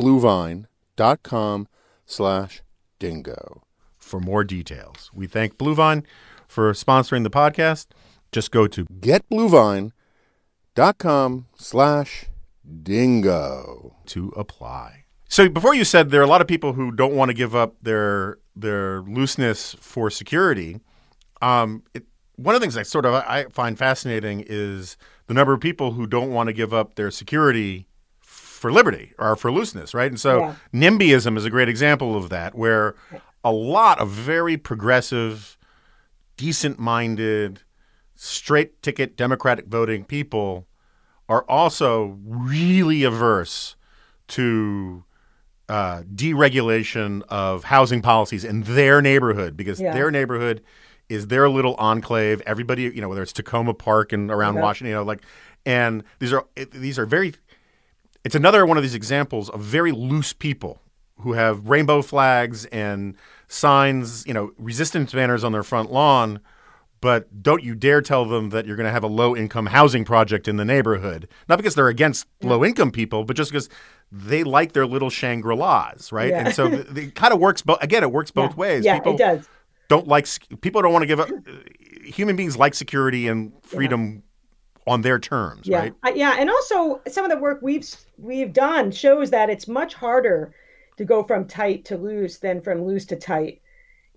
getbluevine.com/dingo for more details. We thank Bluevine for sponsoring the podcast. Just go to getbluevine.com/dingo to apply. So before you said there are a lot of people who don't want to give up their looseness for security. One of the things I find fascinating is the number of people who don't want to give up their security for liberty or for looseness, right? And so NIMBYism is a great example of that, where a lot of very progressive, decent-minded, straight-ticket Democratic voting people are also really averse to deregulation of housing policies in their neighborhood, because their neighborhood is their little enclave. Everybody, you know, whether it's Tacoma Park and around Washington, you know, like, and these are very, it's another one of these examples of very loose people who have rainbow flags and signs, you know, resistance banners on their front lawn. But don't you dare tell them that you're going to have a low-income housing project in the neighborhood. Not because they're against low-income people, but just because they like their little Shangri-Las, right? Yeah. And so it kind of works. Again, it works both ways. Yeah, people it does. People don't want to give up. Human beings like security and freedom on their terms, right? Yeah, and also some of the work we've done shows that it's much harder to go from tight to loose than from loose to tight.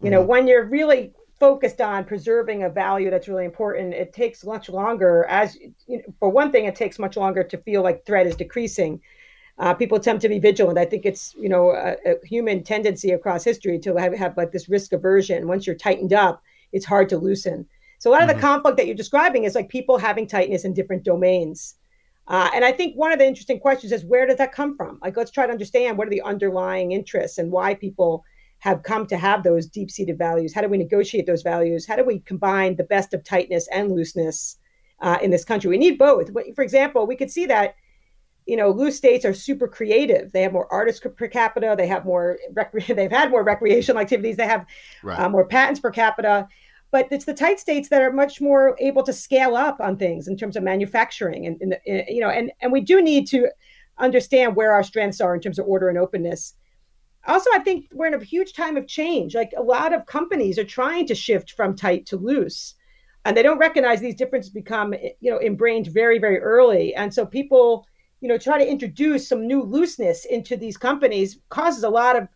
You know, when you're really focused on preserving a value that's really important, it takes much longer. As you know, for one thing, it takes much longer to feel like threat is decreasing. People tend to be vigilant. I think it's, you know, a human tendency across history to have like this risk aversion. Once you're tightened up, it's hard to loosen. So a lot of the conflict that you're describing is like people having tightness in different domains. And I think one of the interesting questions is, where does that come from? Like, let's try to understand what are the underlying interests and why people have come to have those deep-seated values. How do we negotiate those values? How do we combine the best of tightness and looseness in this country? We need both. For example, we could see that, you know, loose states are super creative. They have more artists per capita. They have more they've had more recreational activities. They have more patents per capita. But it's the tight states that are much more able to scale up on things in terms of manufacturing. And we do need to understand where our strengths are in terms of order and openness. Also, I think we're in a huge time of change. Like, a lot of companies are trying to shift from tight to loose. And they don't recognize these differences become, you know, ingrained very, very early. And so people, you know, try to introduce some new looseness into these companies causes a lot of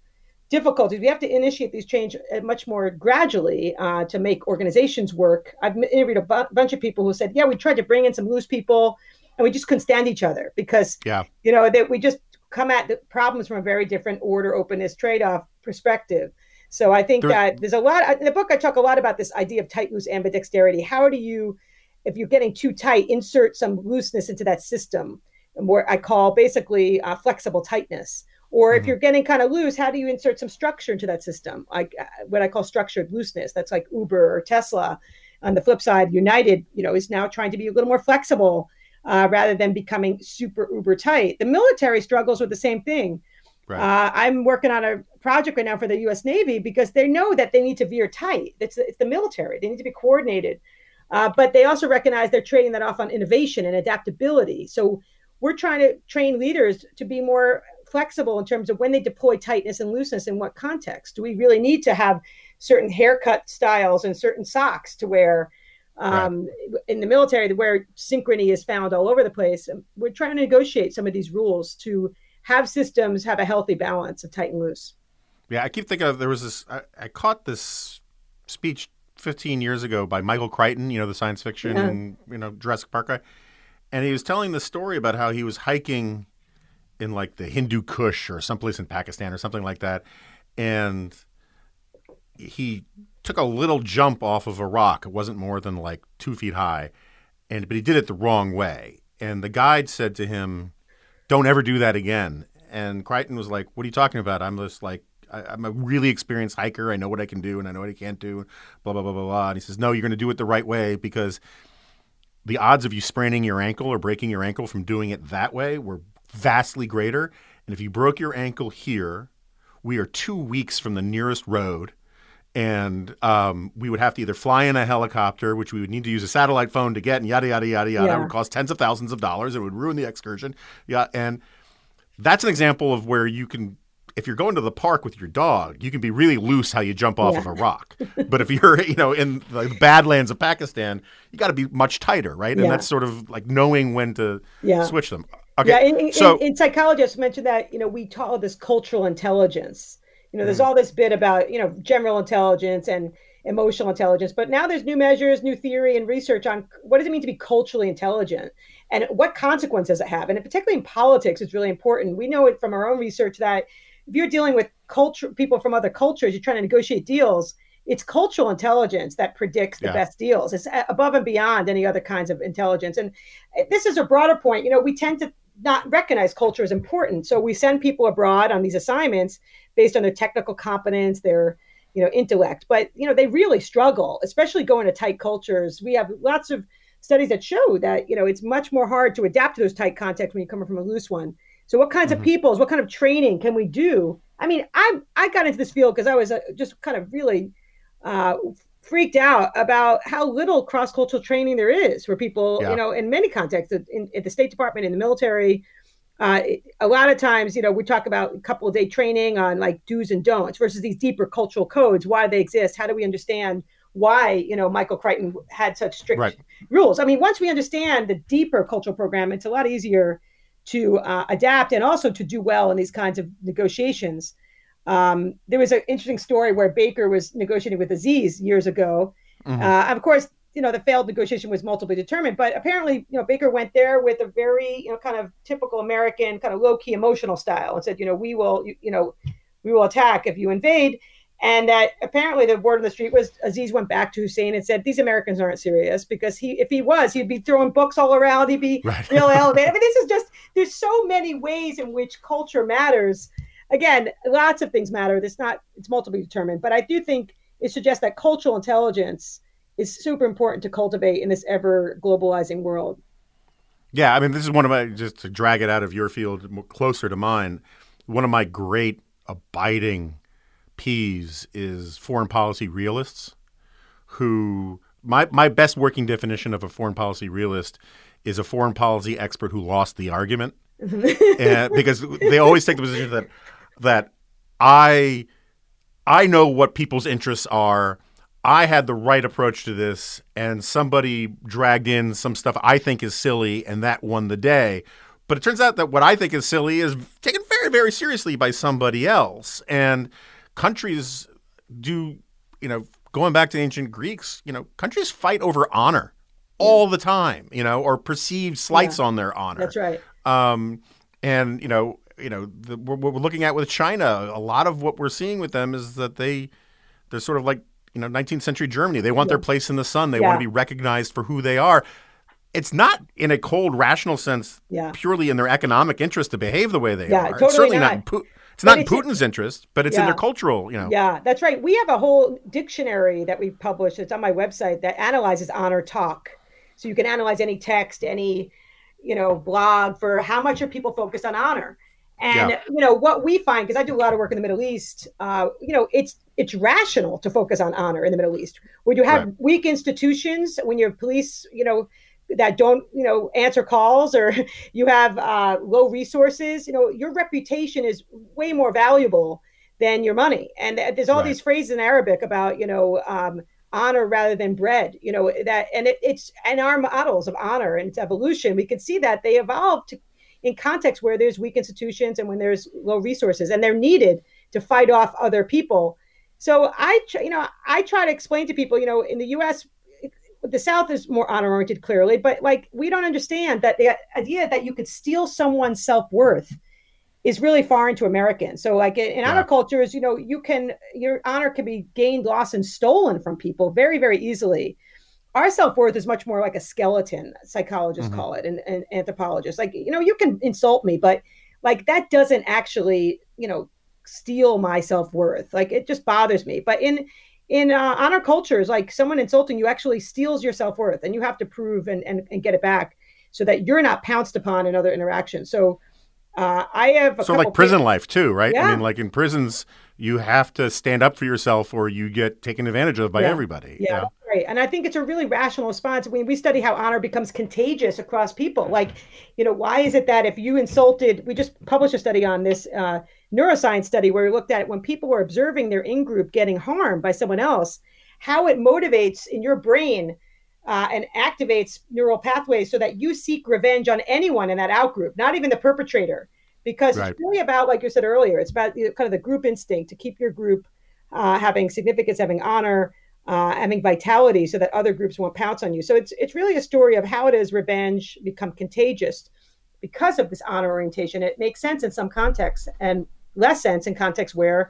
difficulties. We have to initiate these change much more gradually to make organizations work. I've interviewed a bunch of people who said, yeah, we tried to bring in some loose people and we just couldn't stand each other because, you know, that we just come at the problems from a very different order, openness, trade-off perspective. So I think that there's a lot, in the book, I talk a lot about this idea of tight, loose ambidexterity. How do you, if you're getting too tight, insert some looseness into that system, what I call basically flexible tightness. Or if you're getting kind of loose, how do you insert some structure into that system? Like what I call structured looseness. That's like Uber or Tesla. On the flip side, United, you know, is now trying to be a little more flexible rather than becoming super uber tight. The military struggles with the same thing. Right. I'm working on a project right now for the U.S. Navy because they know that they need to veer tight. It's the military. They need to be coordinated. But they also recognize they're trading that off on innovation and adaptability. So we're trying to train leaders to be more flexible in terms of when they deploy tightness and looseness in what context. Do we really need to have certain haircut styles and certain socks to wear in the military where synchrony is found all over the place? We're trying to negotiate some of these rules to have systems have a healthy balance of tight and loose. Yeah, I keep thinking of, there was this, I caught this speech 15 years ago by Michael Crichton, you know, the science fiction and, you know, Jurassic Park guy. And he was telling the story about how he was hiking in like the Hindu Kush or someplace in Pakistan or something like that. And he took a little jump off of a rock. It wasn't more than like 2 feet high. But he did it the wrong way. And the guide said to him, "Don't ever do that again." And Crichton was like, "What are you talking about? I'm just like, I'm a really experienced hiker. I know what I can do and I know what I can't do, blah, blah, blah, blah, blah." And he says, "No, you're going to do it the right way because the odds of you spraining your ankle or breaking your ankle from doing it that way were vastly greater. And if you broke your ankle here, we are 2 weeks from the nearest road. And we would have to either fly in a helicopter, which we would need to use a satellite phone to get, and yada, yada, yada, yada. It would cost tens of thousands of dollars. It would ruin the excursion." Yeah. And that's an example of where you can, if you're going to the park with your dog, you can be really loose how you jump off of a rock. But if you're, you know, in the badlands of Pakistan, you got to be much tighter, right? And that's sort of like knowing when to switch them. Okay. Yeah, and psychologists mentioned that, you know, we call this cultural intelligence. You know, there's all this bit about, you know, general intelligence and emotional intelligence, but now there's new measures, new theory and research on what does it mean to be culturally intelligent and what consequences it have. And particularly in politics, it's really important. We know it from our own research that if you're dealing with culture, people from other cultures, you're trying to negotiate deals, it's cultural intelligence that predicts the best deals. It's above and beyond any other kinds of intelligence. And this is a broader point. You know, we tend to not recognize culture is important. So we send people abroad on these assignments based on their technical competence, their, you know, intellect, but, you know, they really struggle, especially going to tight cultures. We have lots of studies that show that, you know, it's much more hard to adapt to those tight contexts when you come from a loose one. So what kinds of peoples, what kind of training can we do? I mean, I got into this field because I was just kind of really freaked out about how little cross-cultural training there is for people, you know, in many contexts, in the State Department, in the military. A lot of times, you know, we talk about a couple of day training on like do's and don'ts versus these deeper cultural codes, why they exist, how do we understand why, you know, Michael Crichton had such strict rules. I mean, once we understand the deeper cultural program, it's a lot easier to adapt and also to do well in these kinds of negotiations. There was an interesting story where Baker was negotiating with Aziz years ago. Of course, you know, the failed negotiation was multiply determined, but apparently, you know, Baker went there with a very, you know, kind of typical American kind of low-key emotional style and said, you know, we will attack if you invade. And that apparently the word on the street was Aziz went back to Hussein and said, "These Americans aren't serious," because if he was, he'd be throwing books all around. He'd be real elevated. I mean, this is just, there's so many ways in which culture matters. Again, lots of things matter. It's multiply determined, but I do think it suggests that cultural intelligence is super important to cultivate in this ever globalizing world. Yeah. I mean, this is one of my, just to drag it out of your field closer to mine, one of my great abiding P's is foreign policy realists who my best working definition of a foreign policy realist is a foreign policy expert who lost the argument. Because they always take the position that I know what people's interests are. I had the right approach to this, and somebody dragged in some stuff I think is silly, and that won the day. But it turns out that what I think is silly is taken very, very seriously by somebody else. And countries do, going back to ancient Greeks, countries fight over honor all the time, or perceived slights on their honor. That's right. And, what we're looking at with China, a lot of what we're seeing with them is that they're sort of like, 19th century Germany. They want their place in the sun. They want to be recognized for who they are. It's not in a cold, rational sense, purely in their economic interest to behave the way they are. Totally it's certainly not it's not in Putin's interest, but it's in their cultural, Yeah, that's right. We have a whole dictionary that we published. It's on my website that analyzes honor talk. So you can analyze any text, any, blog for how much are people focused on honor. And, what we find, because I do a lot of work in the Middle East, it's rational to focus on honor in the Middle East. When you have weak institutions, when your police, that don't, answer calls, or you have low resources, your reputation is way more valuable than your money. And there's all these phrases in Arabic about, honor rather than bread, it's in our models of honor and its evolution. We can see that they evolved in contexts where there's weak institutions and when there's low resources, and they're needed to fight off other people. So I try to explain to people, in the U.S., the South is more honor-oriented, clearly, but we don't understand that the idea that you could steal someone's self-worth is really foreign to Americans. So in honor cultures, your honor can be gained, lost, and stolen from people very, very easily. Our self-worth is much more like a skeleton, psychologists call it, and anthropologists. You can insult me, but that doesn't actually, steal my self-worth. It just bothers me. But in honor cultures, someone insulting you actually steals your self-worth, and you have to prove and get it back so that you're not pounced upon in other interactions. So I have a So like prison life too, right? Yeah. I mean, in prisons, you have to stand up for yourself or you get taken advantage of by everybody. Yeah, you know? Right. And I think it's a really rational response. We study how honor becomes contagious across people. Why is it that if you insulted, we just published a study on this neuroscience study where we looked at when people were observing their in-group getting harmed by someone else, how it motivates in your brain and activates neural pathways so that you seek revenge on anyone in that out-group, not even the perpetrator, because it's really about, like you said earlier, it's about kind of the group instinct to keep your group having significance, having honor, having vitality so that other groups won't pounce on you. So it's really a story of how does revenge become contagious because of this honor orientation. It makes sense in some contexts and less sense in contexts where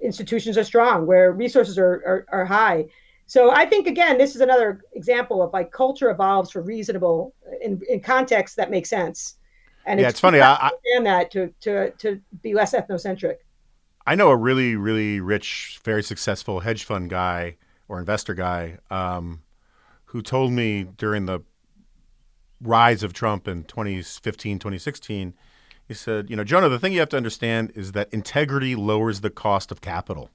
institutions are strong, where resources are high. So I think, again, this is another example of culture evolves for reasonable in contexts that make sense. And it's funny. I understand that to be less ethnocentric. I know a really, really rich, very successful hedge fund guy or investor guy who told me during the rise of Trump in 2015, 2016, he said, Jonah, the thing you have to understand is that integrity lowers the cost of capital.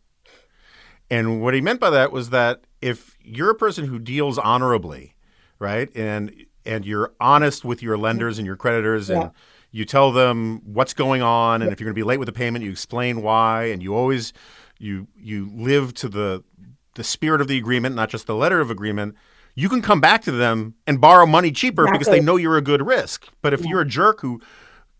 And what he meant by that was that if you're a person who deals honorably, right, and you're honest with your lenders and your creditors and you tell them what's going on, and if you're going to be late with a payment, you explain why, and you always you live to the spirit of the agreement, not just the letter of agreement, you can come back to them and borrow money cheaper because they know you're a good risk. But if you're a jerk who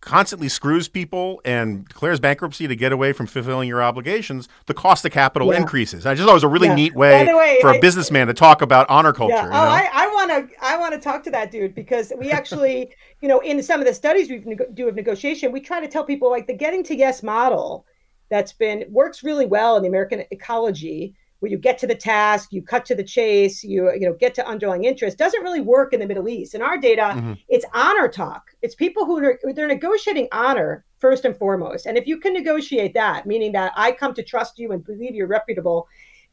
constantly screws people and declares bankruptcy to get away from fulfilling your obligations, the cost of capital increases. I just thought it was a really neat way for a businessman to talk about honor culture. Yeah. Oh, I want to talk to that dude, because we actually, in some of the studies we do of negotiation, we try to tell people the getting to yes model that's works really well in the American ecology, where you get to the task, you cut to the chase, you get to underlying interest, doesn't really work in the Middle East. In our data, it's honor talk. It's people who they're negotiating honor first and foremost. And if you can negotiate that, meaning that I come to trust you and believe you're reputable,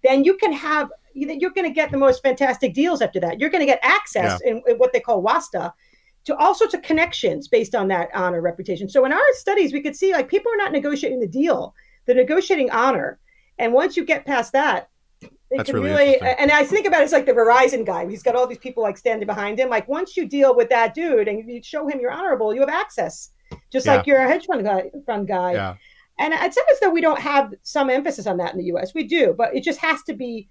then you can have, you're going to get the most fantastic deals after that. You're going to get access in what they call WASTA to all sorts of connections based on that honor reputation. So in our studies, we could see people are not negotiating the deal. They're negotiating honor. And once you get past that, that's really, and I think about it as the Verizon guy. He's got all these people standing behind him. Once you deal with that dude and you show him you're honorable, you have access, just like you're a hedge fund guy. Yeah. And it's almost that we don't have some emphasis on that in the U.S. We do, but it just has to be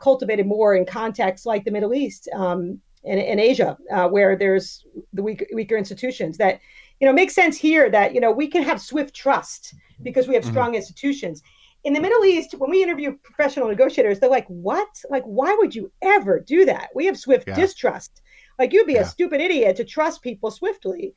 cultivated more in contexts like the Middle East and Asia, where there's the weaker institutions. That, you know, makes sense here that, you know, we can have swift trust because we have strong institutions. In the Middle East, when we interview professional negotiators, they're like, what? Like, why would you ever do that? We have swift distrust. Like, you'd be a stupid idiot to trust people swiftly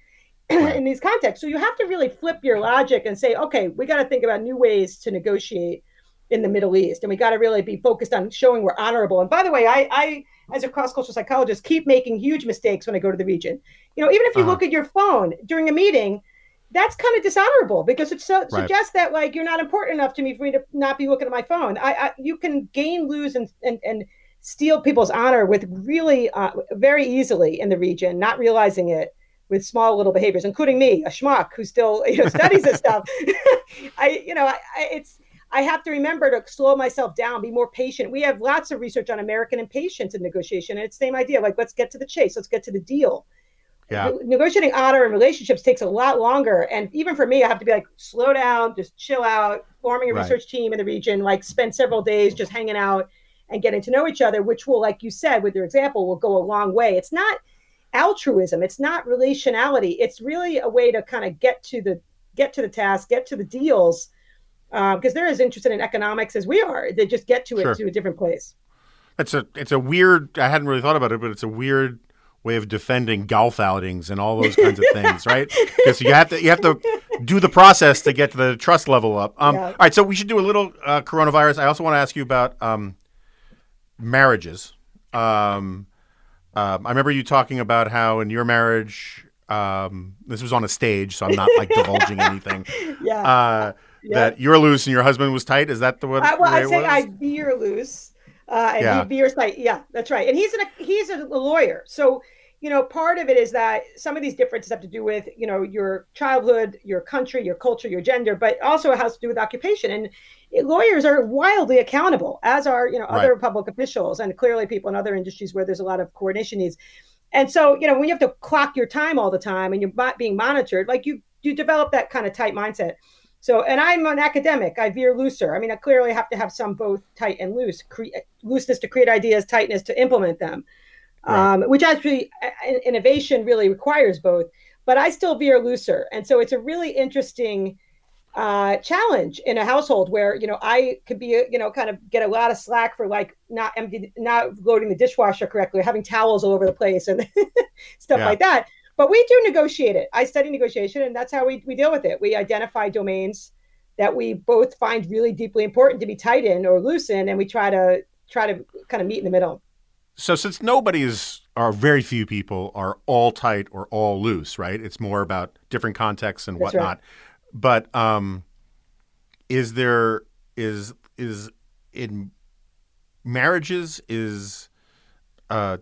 in these contexts. So you have to really flip your logic and say, okay, we got to think about new ways to negotiate in the Middle East. And we got to really be focused on showing we're honorable. And by the way, I as a cross-cultural psychologist, keep making huge mistakes when I go to the region. You know, even if you look at your phone during a meeting, that's kind of dishonorable because it suggests that, like, you're not important enough to me for me to not be looking at my phone. You can gain, lose, and steal people's honor with really very easily in the region, not realizing it with small little behaviors, including me, a schmuck who still, you know, studies this stuff. I have to remember to slow myself down, be more patient. We have lots of research on American impatience in negotiation, and it's the same idea. Like, let's get to the chase. Let's get to the deal. Yeah. Negotiating honor and relationships takes a lot longer. And even for me, I have to be like, slow down, just chill out, forming a research team in the region, like spend several days just hanging out and getting to know each other, which will, like you said, with your example, will go a long way. It's not altruism. It's not relationality. It's really a way to kind of get to the task, get to the deals, because they're as interested in economics as we are. They just get to it to a different place. It's a weird, I hadn't really thought about it, but it's a weird way of defending golf outings and all those kinds of things, right? Because you have to do the process to get the trust level up. All right, so we should do a little coronavirus. I also want to ask you about marriages. I remember you talking about how in your marriage, this was on a stage, so I'm not like divulging anything. That you're loose and your husband was tight. Is that the way? Well, I'd say I veer loose. And he veers tight. Yeah, that's right. And he's a lawyer. So, you know, part of it is that some of these differences have to do with, you know, your childhood, your country, your culture, your gender, but also it has to do with occupation. And lawyers are wildly accountable, as are, you know, other public officials and clearly people in other industries where there's a lot of coordination needs. And so, you know, when you have to clock your time all the time and you're not being monitored, like you develop that kind of tight mindset. So, and I'm an academic, I veer looser. I mean, I clearly have to have some both tight and loose, looseness to create ideas, tightness to implement them, which actually innovation really requires both, but I still veer looser. And so it's a really interesting challenge in a household where, you know, I could be, you know, kind of get a lot of slack for like not loading the dishwasher correctly, or having towels all over the place and stuff like that. But we do negotiate it. I study negotiation, and that's how we deal with it. We identify domains that we both find really deeply important to be tight in or loose in, and we try to kind of meet in the middle. So since very few people are all tight or all loose, right? It's more about different contexts and whatnot. Right. But is in marriages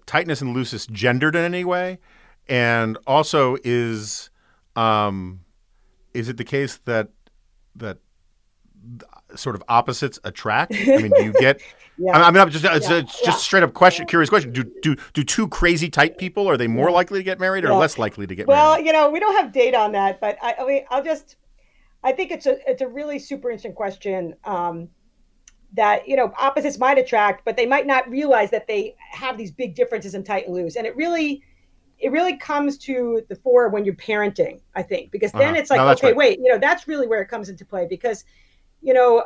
tightness and looseness gendered in any way? And also, is it the case that sort of opposites attract? I mean, do you get? I mean, it's just straight up question. Curious question: Do two crazy tight people, are they more likely to get married or less likely to get married? Well, you know, we don't have data on that, but I think it's a really super interesting question. That, you know, opposites might attract, but they might not realize that they have these big differences in tight and loose, and it really comes to the fore when you're parenting, I think, because then it's like, you know, that's really where it comes into play because, you know,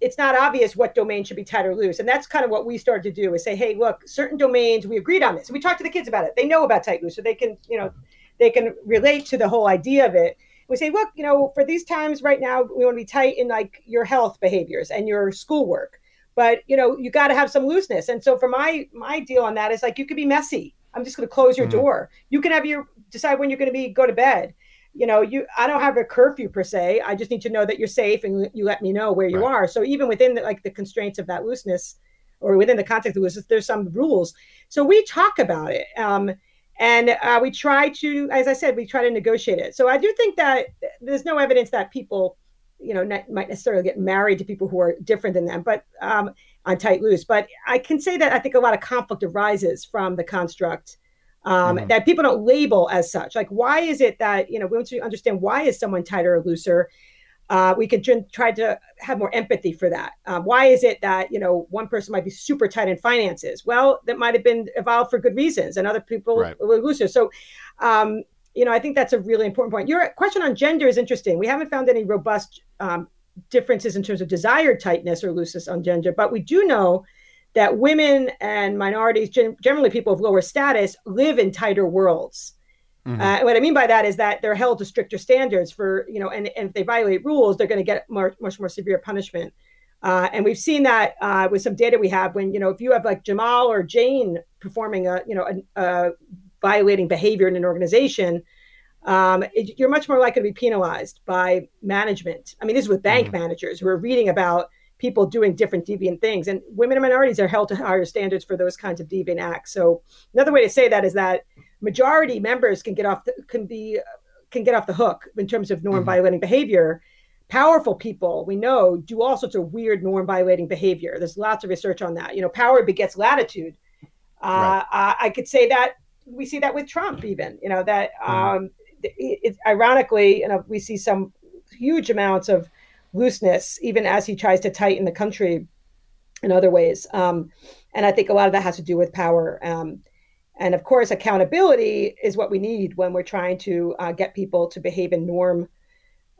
it's not obvious what domain should be tight or loose. And that's kind of what we started to do is say, hey, look, certain domains, we agreed on this. And we talked to the kids about it. They know about tight loose, so they can, you know, they can relate to the whole idea of it. We say, look, you know, for these times right now, we want to be tight in like your health behaviors and your schoolwork, but you know, you got to have some looseness. And so for my deal on that is like, you could be messy. I'm just going to close your door. You can have decide when you're going to go to bed. You know, I don't have a curfew per se. I just need to know that you're safe and you let me know where you are. So even within the constraints of that looseness or within the context of looseness, there's some rules. So we talk about it. And we try to, as I said, we try to negotiate it. So I do think that there's no evidence that people, you know, might necessarily get married to people who are different than them, but on tight loose. But I can say that I think a lot of conflict arises from the construct that people don't label as such. Like, why is it that, you know, once you understand why is someone tighter or looser, We could try to have more empathy for that. Why is it that, you know, one person might be super tight in finances? Well, that might have been evolved for good reasons, and other people will lose it. So, you know, I think that's a really important point. Your question on gender is interesting. We haven't found any robust differences in terms of desired tightness or looseness on gender, but we do know that women and minorities, generally people of lower status, live in tighter worlds. What I mean by that is that they're held to stricter standards for, you know, and if they violate rules, they're going to get much more severe punishment. And we've seen that with some data we have when, you know, if you have like Jamal or Jane performing a, you know, a violating behavior in an organization, you're much more likely to be penalized by management. I mean, this is with bank managers who are reading about people doing different deviant things, and women and minorities are held to higher standards for those kinds of deviant acts. So another way to say that is that majority members can get off the hook in terms of norm violating behavior. Powerful people, we know, do all sorts of weird norm violating behavior. There's lots of research on that. You know, power begets latitude. I could say that we see that with Trump, even. You know that it's ironically, you know, we see some huge amounts of looseness even as he tries to tighten the country in other ways. And I think a lot of that has to do with power. And of course, accountability is what we need when we're trying to get people to behave in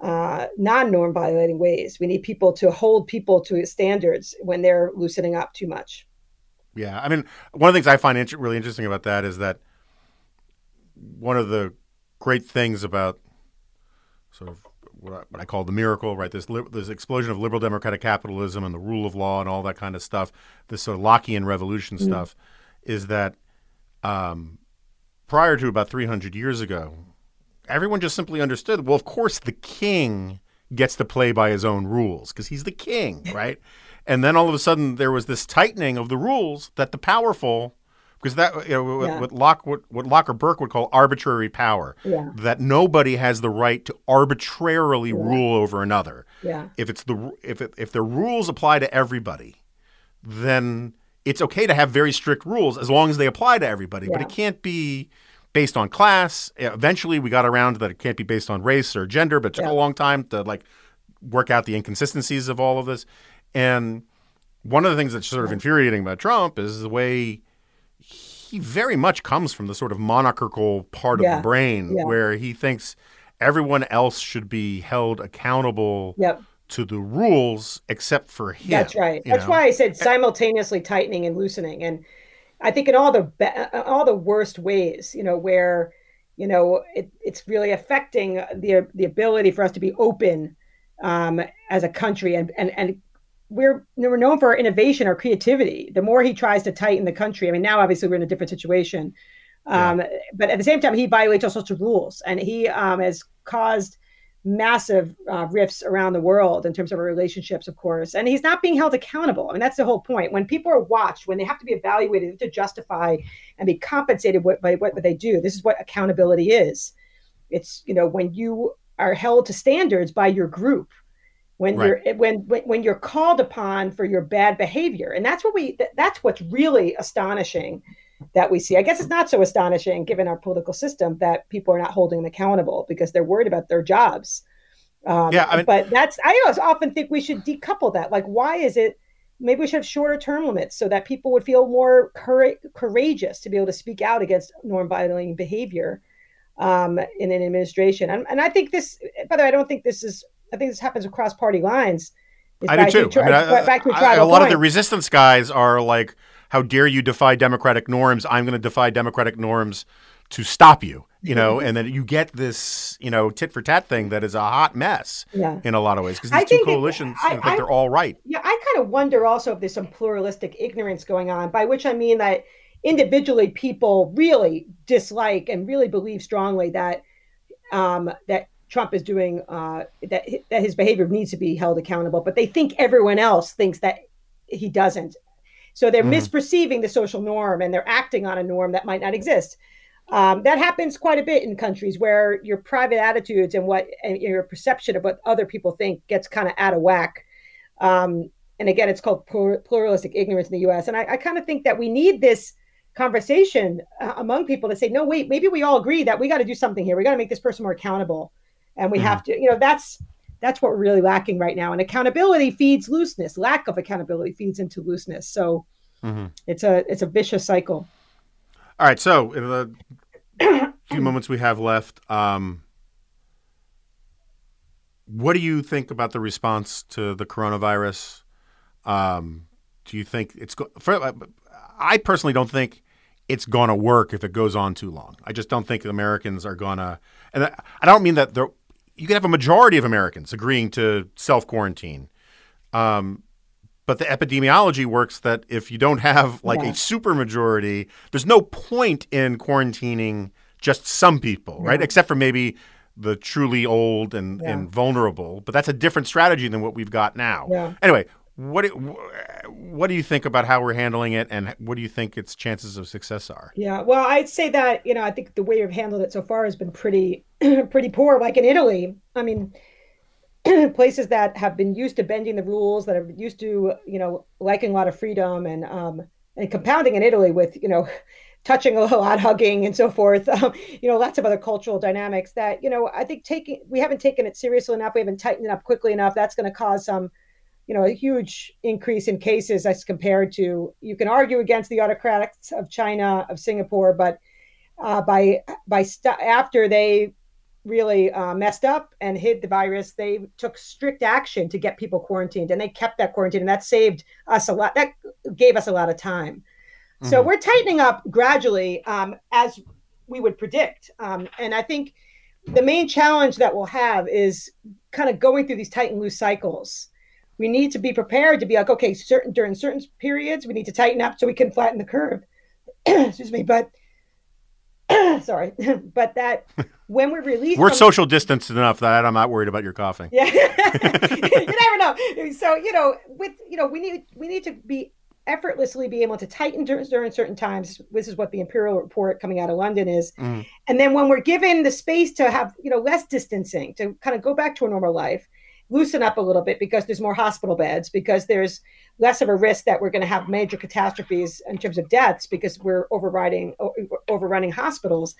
non-norm violating ways. We need people to hold people to standards when they're loosening up too much. Yeah, I mean, one of the things I find really interesting about that is that one of the great things about sort of what I call the miracle, right? This explosion of liberal democratic capitalism and the rule of law and all that kind of stuff, this sort of Lockean revolution stuff, is that prior to about 300 years ago, everyone just simply understood, well, of course, the king gets to play by his own rules because he's the king, right? And then all of a sudden there was this tightening of the rules that the powerful, because that, you know, what Locke or Burke would call arbitrary power, that nobody has the right to arbitrarily rule over another. If it's if the rules apply to everybody, then it's okay to have very strict rules as long as they apply to everybody, but it can't be based on class. Eventually we got around that it can't be based on race or gender, but it took a long time to like work out the inconsistencies of all of this. And one of the things that's sort of infuriating about Trump is the way he very much comes from the sort of monarchical part of the brain where he thinks everyone else should be held accountable to the rules except for him. That's right. That's why I said simultaneously tightening and loosening. And I think in all the worst ways, you know, where, you know, it's really affecting the ability for us to be open as a country. And we're known for our innovation, our creativity. The more he tries to tighten the country, I mean, now obviously we're in a different situation. But at the same time, he violates all sorts of rules, and he has caused massive rifts around the world in terms of our relationships, of course. And he's not being held accountable. I mean, that's the whole point. When people are watched, when they have to be evaluated to justify and be compensated by what they do, this is what accountability is. It's, you know, when you are held to standards by your group, when you're when you're called upon for your bad behavior. And that's what that's what's really astonishing that we see. I guess it's not so astonishing given our political system that people are not holding them accountable because they're worried about their jobs. But I often think we should decouple that. Like, why is it, maybe we should have shorter term limits so that people would feel more courageous to be able to speak out against norm violating behavior in an administration. And I think this, by the way, I think this happens across party lines. I do too. A lot of the resistance guys are like, how dare you defy democratic norms? I'm going to defy democratic norms to stop you, you know, and then you get this, you know, tit for tat thing that is a hot mess in a lot of ways because these two coalitions think that they're all right. Yeah, I kind of wonder also if there's some pluralistic ignorance going on, by which I mean that individually people really dislike and really believe strongly that that Trump is doing that his behavior needs to be held accountable, but they think everyone else thinks that he doesn't. So they're misperceiving the social norm and they're acting on a norm that might not exist. That happens quite a bit in countries where your private attitudes and your perception of what other people think gets kind of out of whack. And again, it's called pluralistic ignorance in the U.S. And I kind of think that we need this conversation among people to say, no, wait, maybe we all agree that we got to do something here. We got to make this person more accountable. And we have to, you know, that's That's what we're really lacking right now. And accountability feeds looseness. Lack of accountability feeds into looseness. So it's a vicious cycle. All right. So in the few moments we have left, what do you think about the response to the coronavirus? Do you think it's I personally don't think it's going to work if it goes on too long. I just don't think Americans are going to – and I don't mean that – you can have a majority of Americans agreeing to self-quarantine. But the epidemiology works that if you don't have like a super majority, there's no point in quarantining just some people, right? Except for maybe the truly old and vulnerable. But that's a different strategy than what we've got now. Yeah. Anyway, what do you think about how we're handling it, and what do you think its chances of success are? Yeah, well, I'd say that, you know, I think the way you've handled it so far has been pretty poor. Like in Italy, I mean, places that have been used to bending the rules, that are used to, you know, liking a lot of freedom and compounding in Italy with, you know, touching a lot, hugging and so forth, you know, lots of other cultural dynamics that, you know, I think we haven't taken it seriously enough. We haven't tightened it up quickly enough. That's going to cause some, you know, a huge increase in cases as compared to, you can argue against the autocrats of China, of Singapore, but after they really messed up and hid the virus, they took strict action to get people quarantined, and they kept that quarantine, and that saved us a lot. That gave us a lot of time. Mm-hmm. So we're tightening up gradually as we would predict. And I think the main challenge that we'll have is kind of going through these tight and loose cycles. We need to be prepared to be like, okay, during certain periods, we need to tighten up so we can flatten the curve. Excuse me, but sorry, but that when we're released, we're social distanced enough that I'm not worried about your coughing. Yeah, you never know. So you know, with you know, we need to be effortlessly be able to tighten during certain times. This is what the Imperial report coming out of London is. Mm. And then when we're given the space to have, you know, less distancing, to kind of go back to a normal life, loosen up a little bit because there's more hospital beds, because there's less of a risk that we're going to have major catastrophes in terms of deaths because we're overrunning hospitals.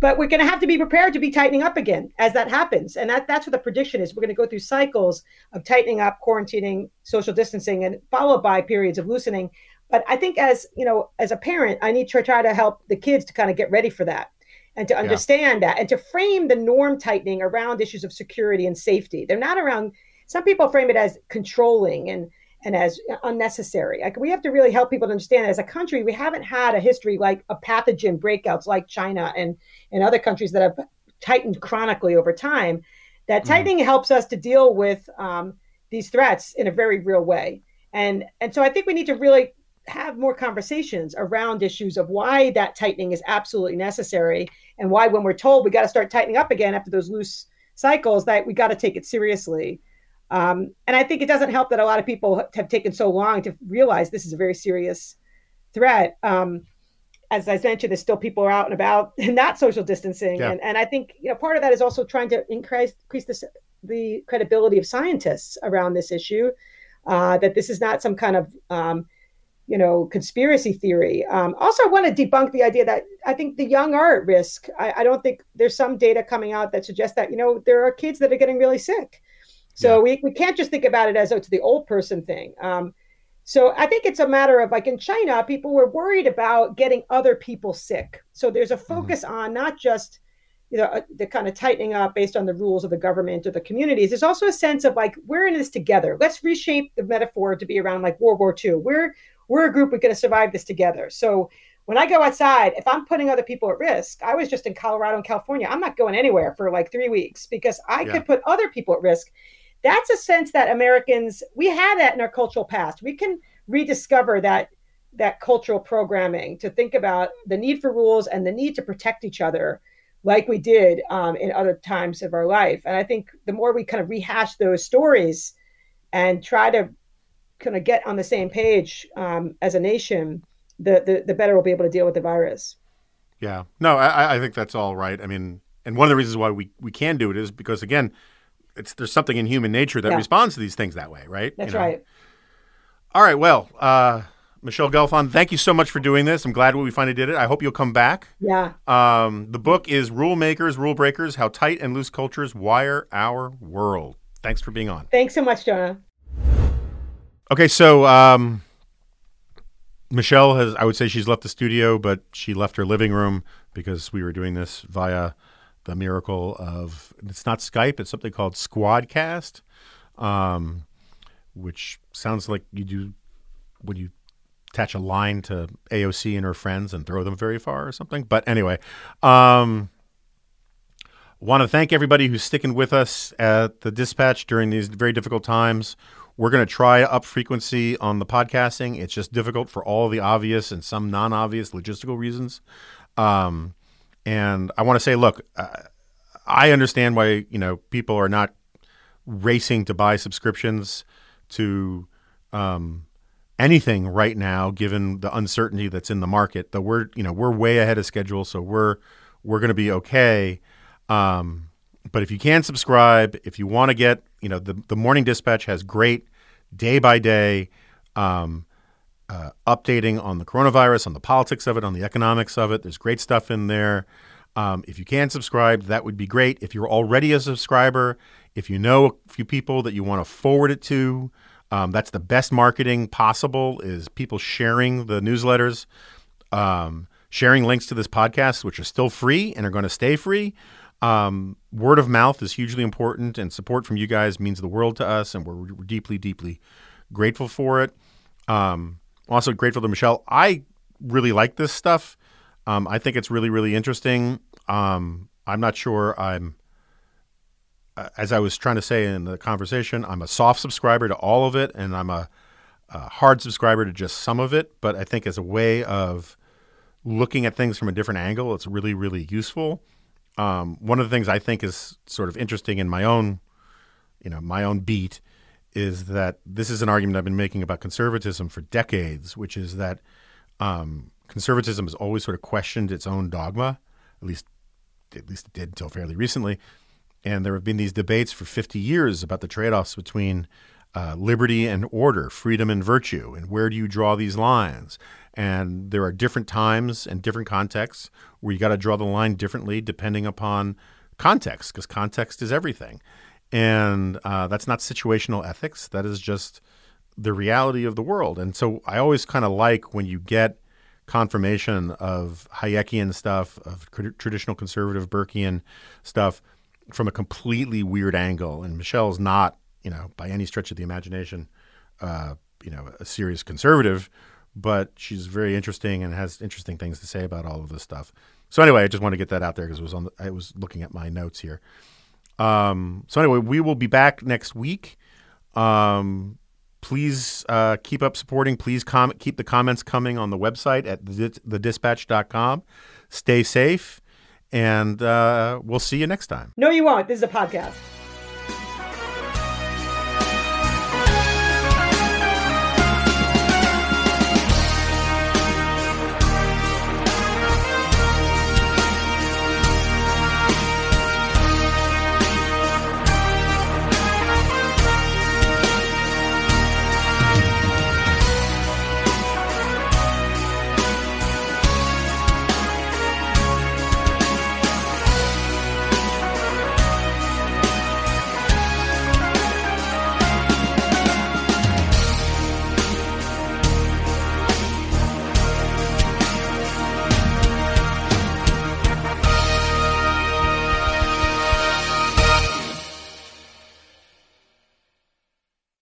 But we're going to have to be prepared to be tightening up again as that happens. And that's what the prediction is. We're going to go through cycles of tightening up, quarantining, social distancing, and followed by periods of loosening. But I think as, you know, as a parent, I need to try to help the kids to kind of get ready for that, and to understand that, and to frame the norm tightening around issues of security and safety. They're not around, some people frame it as controlling and as unnecessary. Like, we have to really help people to understand that as a country, we haven't had a history like a pathogen breakouts like China and other countries that have tightened chronically over time. That tightening helps us to deal with these threats in a very real way. And so I think we need to really have more conversations around issues of why that tightening is absolutely necessary, and why when we're told we got to start tightening up again after those loose cycles, that we got to take it seriously. And I think it doesn't help that a lot of people have taken so long to realize this is a very serious threat. As I mentioned, there's still people are out and about and not social distancing. Yeah. And I think, you know, part of that is also trying to increase the credibility of scientists around this issue, that this is not some kind of, you know, conspiracy theory. Also, I want to debunk the idea that I think the young are at risk. I don't think there's some data coming out that suggests that, you know, there are kids that are getting really sick. So we can't just think about it as, oh, it's the old person thing. So I think it's a matter of, like in China, people were worried about getting other people sick. So there's a focus on not just, you know, the kind of tightening up based on the rules of the government or the communities. There's also a sense of like, we're in this together. Let's reshape the metaphor to be around like World War II. We're a group, we're going to survive this together. So when I go outside, if I'm putting other people at risk, I was just in Colorado and California, I'm not going anywhere for like 3 weeks because I could put other people at risk. That's a sense that Americans, we had that in our cultural past. We can rediscover that cultural programming to think about the need for rules and the need to protect each other like we did in other times of our life. And I think the more we kind of rehash those stories and try to kind of get on the same page as a nation, the better we'll be able to deal with the virus. Yeah, no, I think that's all right. I mean, and one of the reasons why we can do it is because, again, there's something in human nature that responds to these things that way, right? That's right. All right, well, Michele Gelfand, thank you so much for doing this. I'm glad we finally did it. I hope you'll come back. Yeah. The book is Rulemakers, Rule Breakers, How Tight and Loose Cultures Wire Our World. Thanks for being on. Thanks so much, Jonah. Okay, so Michele has, I would say she's left the studio, but she left her living room because we were doing this via the miracle of, it's not Skype, it's something called Squadcast, which sounds like you do when you attach a line to AOC and her friends and throw them very far or something. But anyway, want to thank everybody who's sticking with us at The Dispatch during these very difficult times. We're going to try up frequency on the podcasting. It's just difficult for all the obvious and some non-obvious logistical reasons. And I want to say, look, I understand why, you know, people are not racing to buy subscriptions to anything right now, given the uncertainty that's in the market. Though we're, you know, we're way ahead of schedule, so we're going to be okay. But if you can subscribe, if you want to get, you know, the Morning Dispatch has great day-by-day updating on the coronavirus, on the politics of it, on the economics of it. There's great stuff in there. If you can subscribe, that would be great. If you're already a subscriber, if you know a few people that you want to forward it to, that's the best marketing possible, is people sharing the newsletters, sharing links to this podcast, which are still free and are going to stay free. Word of mouth is hugely important, and support from you guys means the world to us, and we're deeply, deeply grateful for it. Also grateful to Michele. I really like this stuff. I think it's really, really interesting. I'm not sure I'm, as I was trying to say in the conversation, I'm a soft subscriber to all of it, and I'm a hard subscriber to just some of it. But I think as a way of looking at things from a different angle, it's really, really useful. One of the things I think is sort of interesting in my own, you know, my own beat is that this is an argument I've been making about conservatism for decades, which is that conservatism has always sort of questioned its own dogma, at least it did until fairly recently. And there have been these debates for 50 years about the trade-offs between liberty and order, freedom and virtue, and where do you draw these lines? And there are different times and different contexts where you got to draw the line differently depending upon context, because context is everything. And that's not situational ethics. That is just the reality of the world. And so I always kind of like when you get confirmation of Hayekian stuff, of traditional conservative Burkean stuff from a completely weird angle. And Michele's not, you know, by any stretch of the imagination, you know, a serious conservative, but she's very interesting and has interesting things to say about all of this stuff. So anyway, I just want to get that out there because it was on the, I was looking at my notes here. So anyway, we will be back next week. Please keep up supporting. Please keep the comments coming on the website at thedispatch.com. Stay safe, and we'll see you next time. No, you won't. This is a podcast.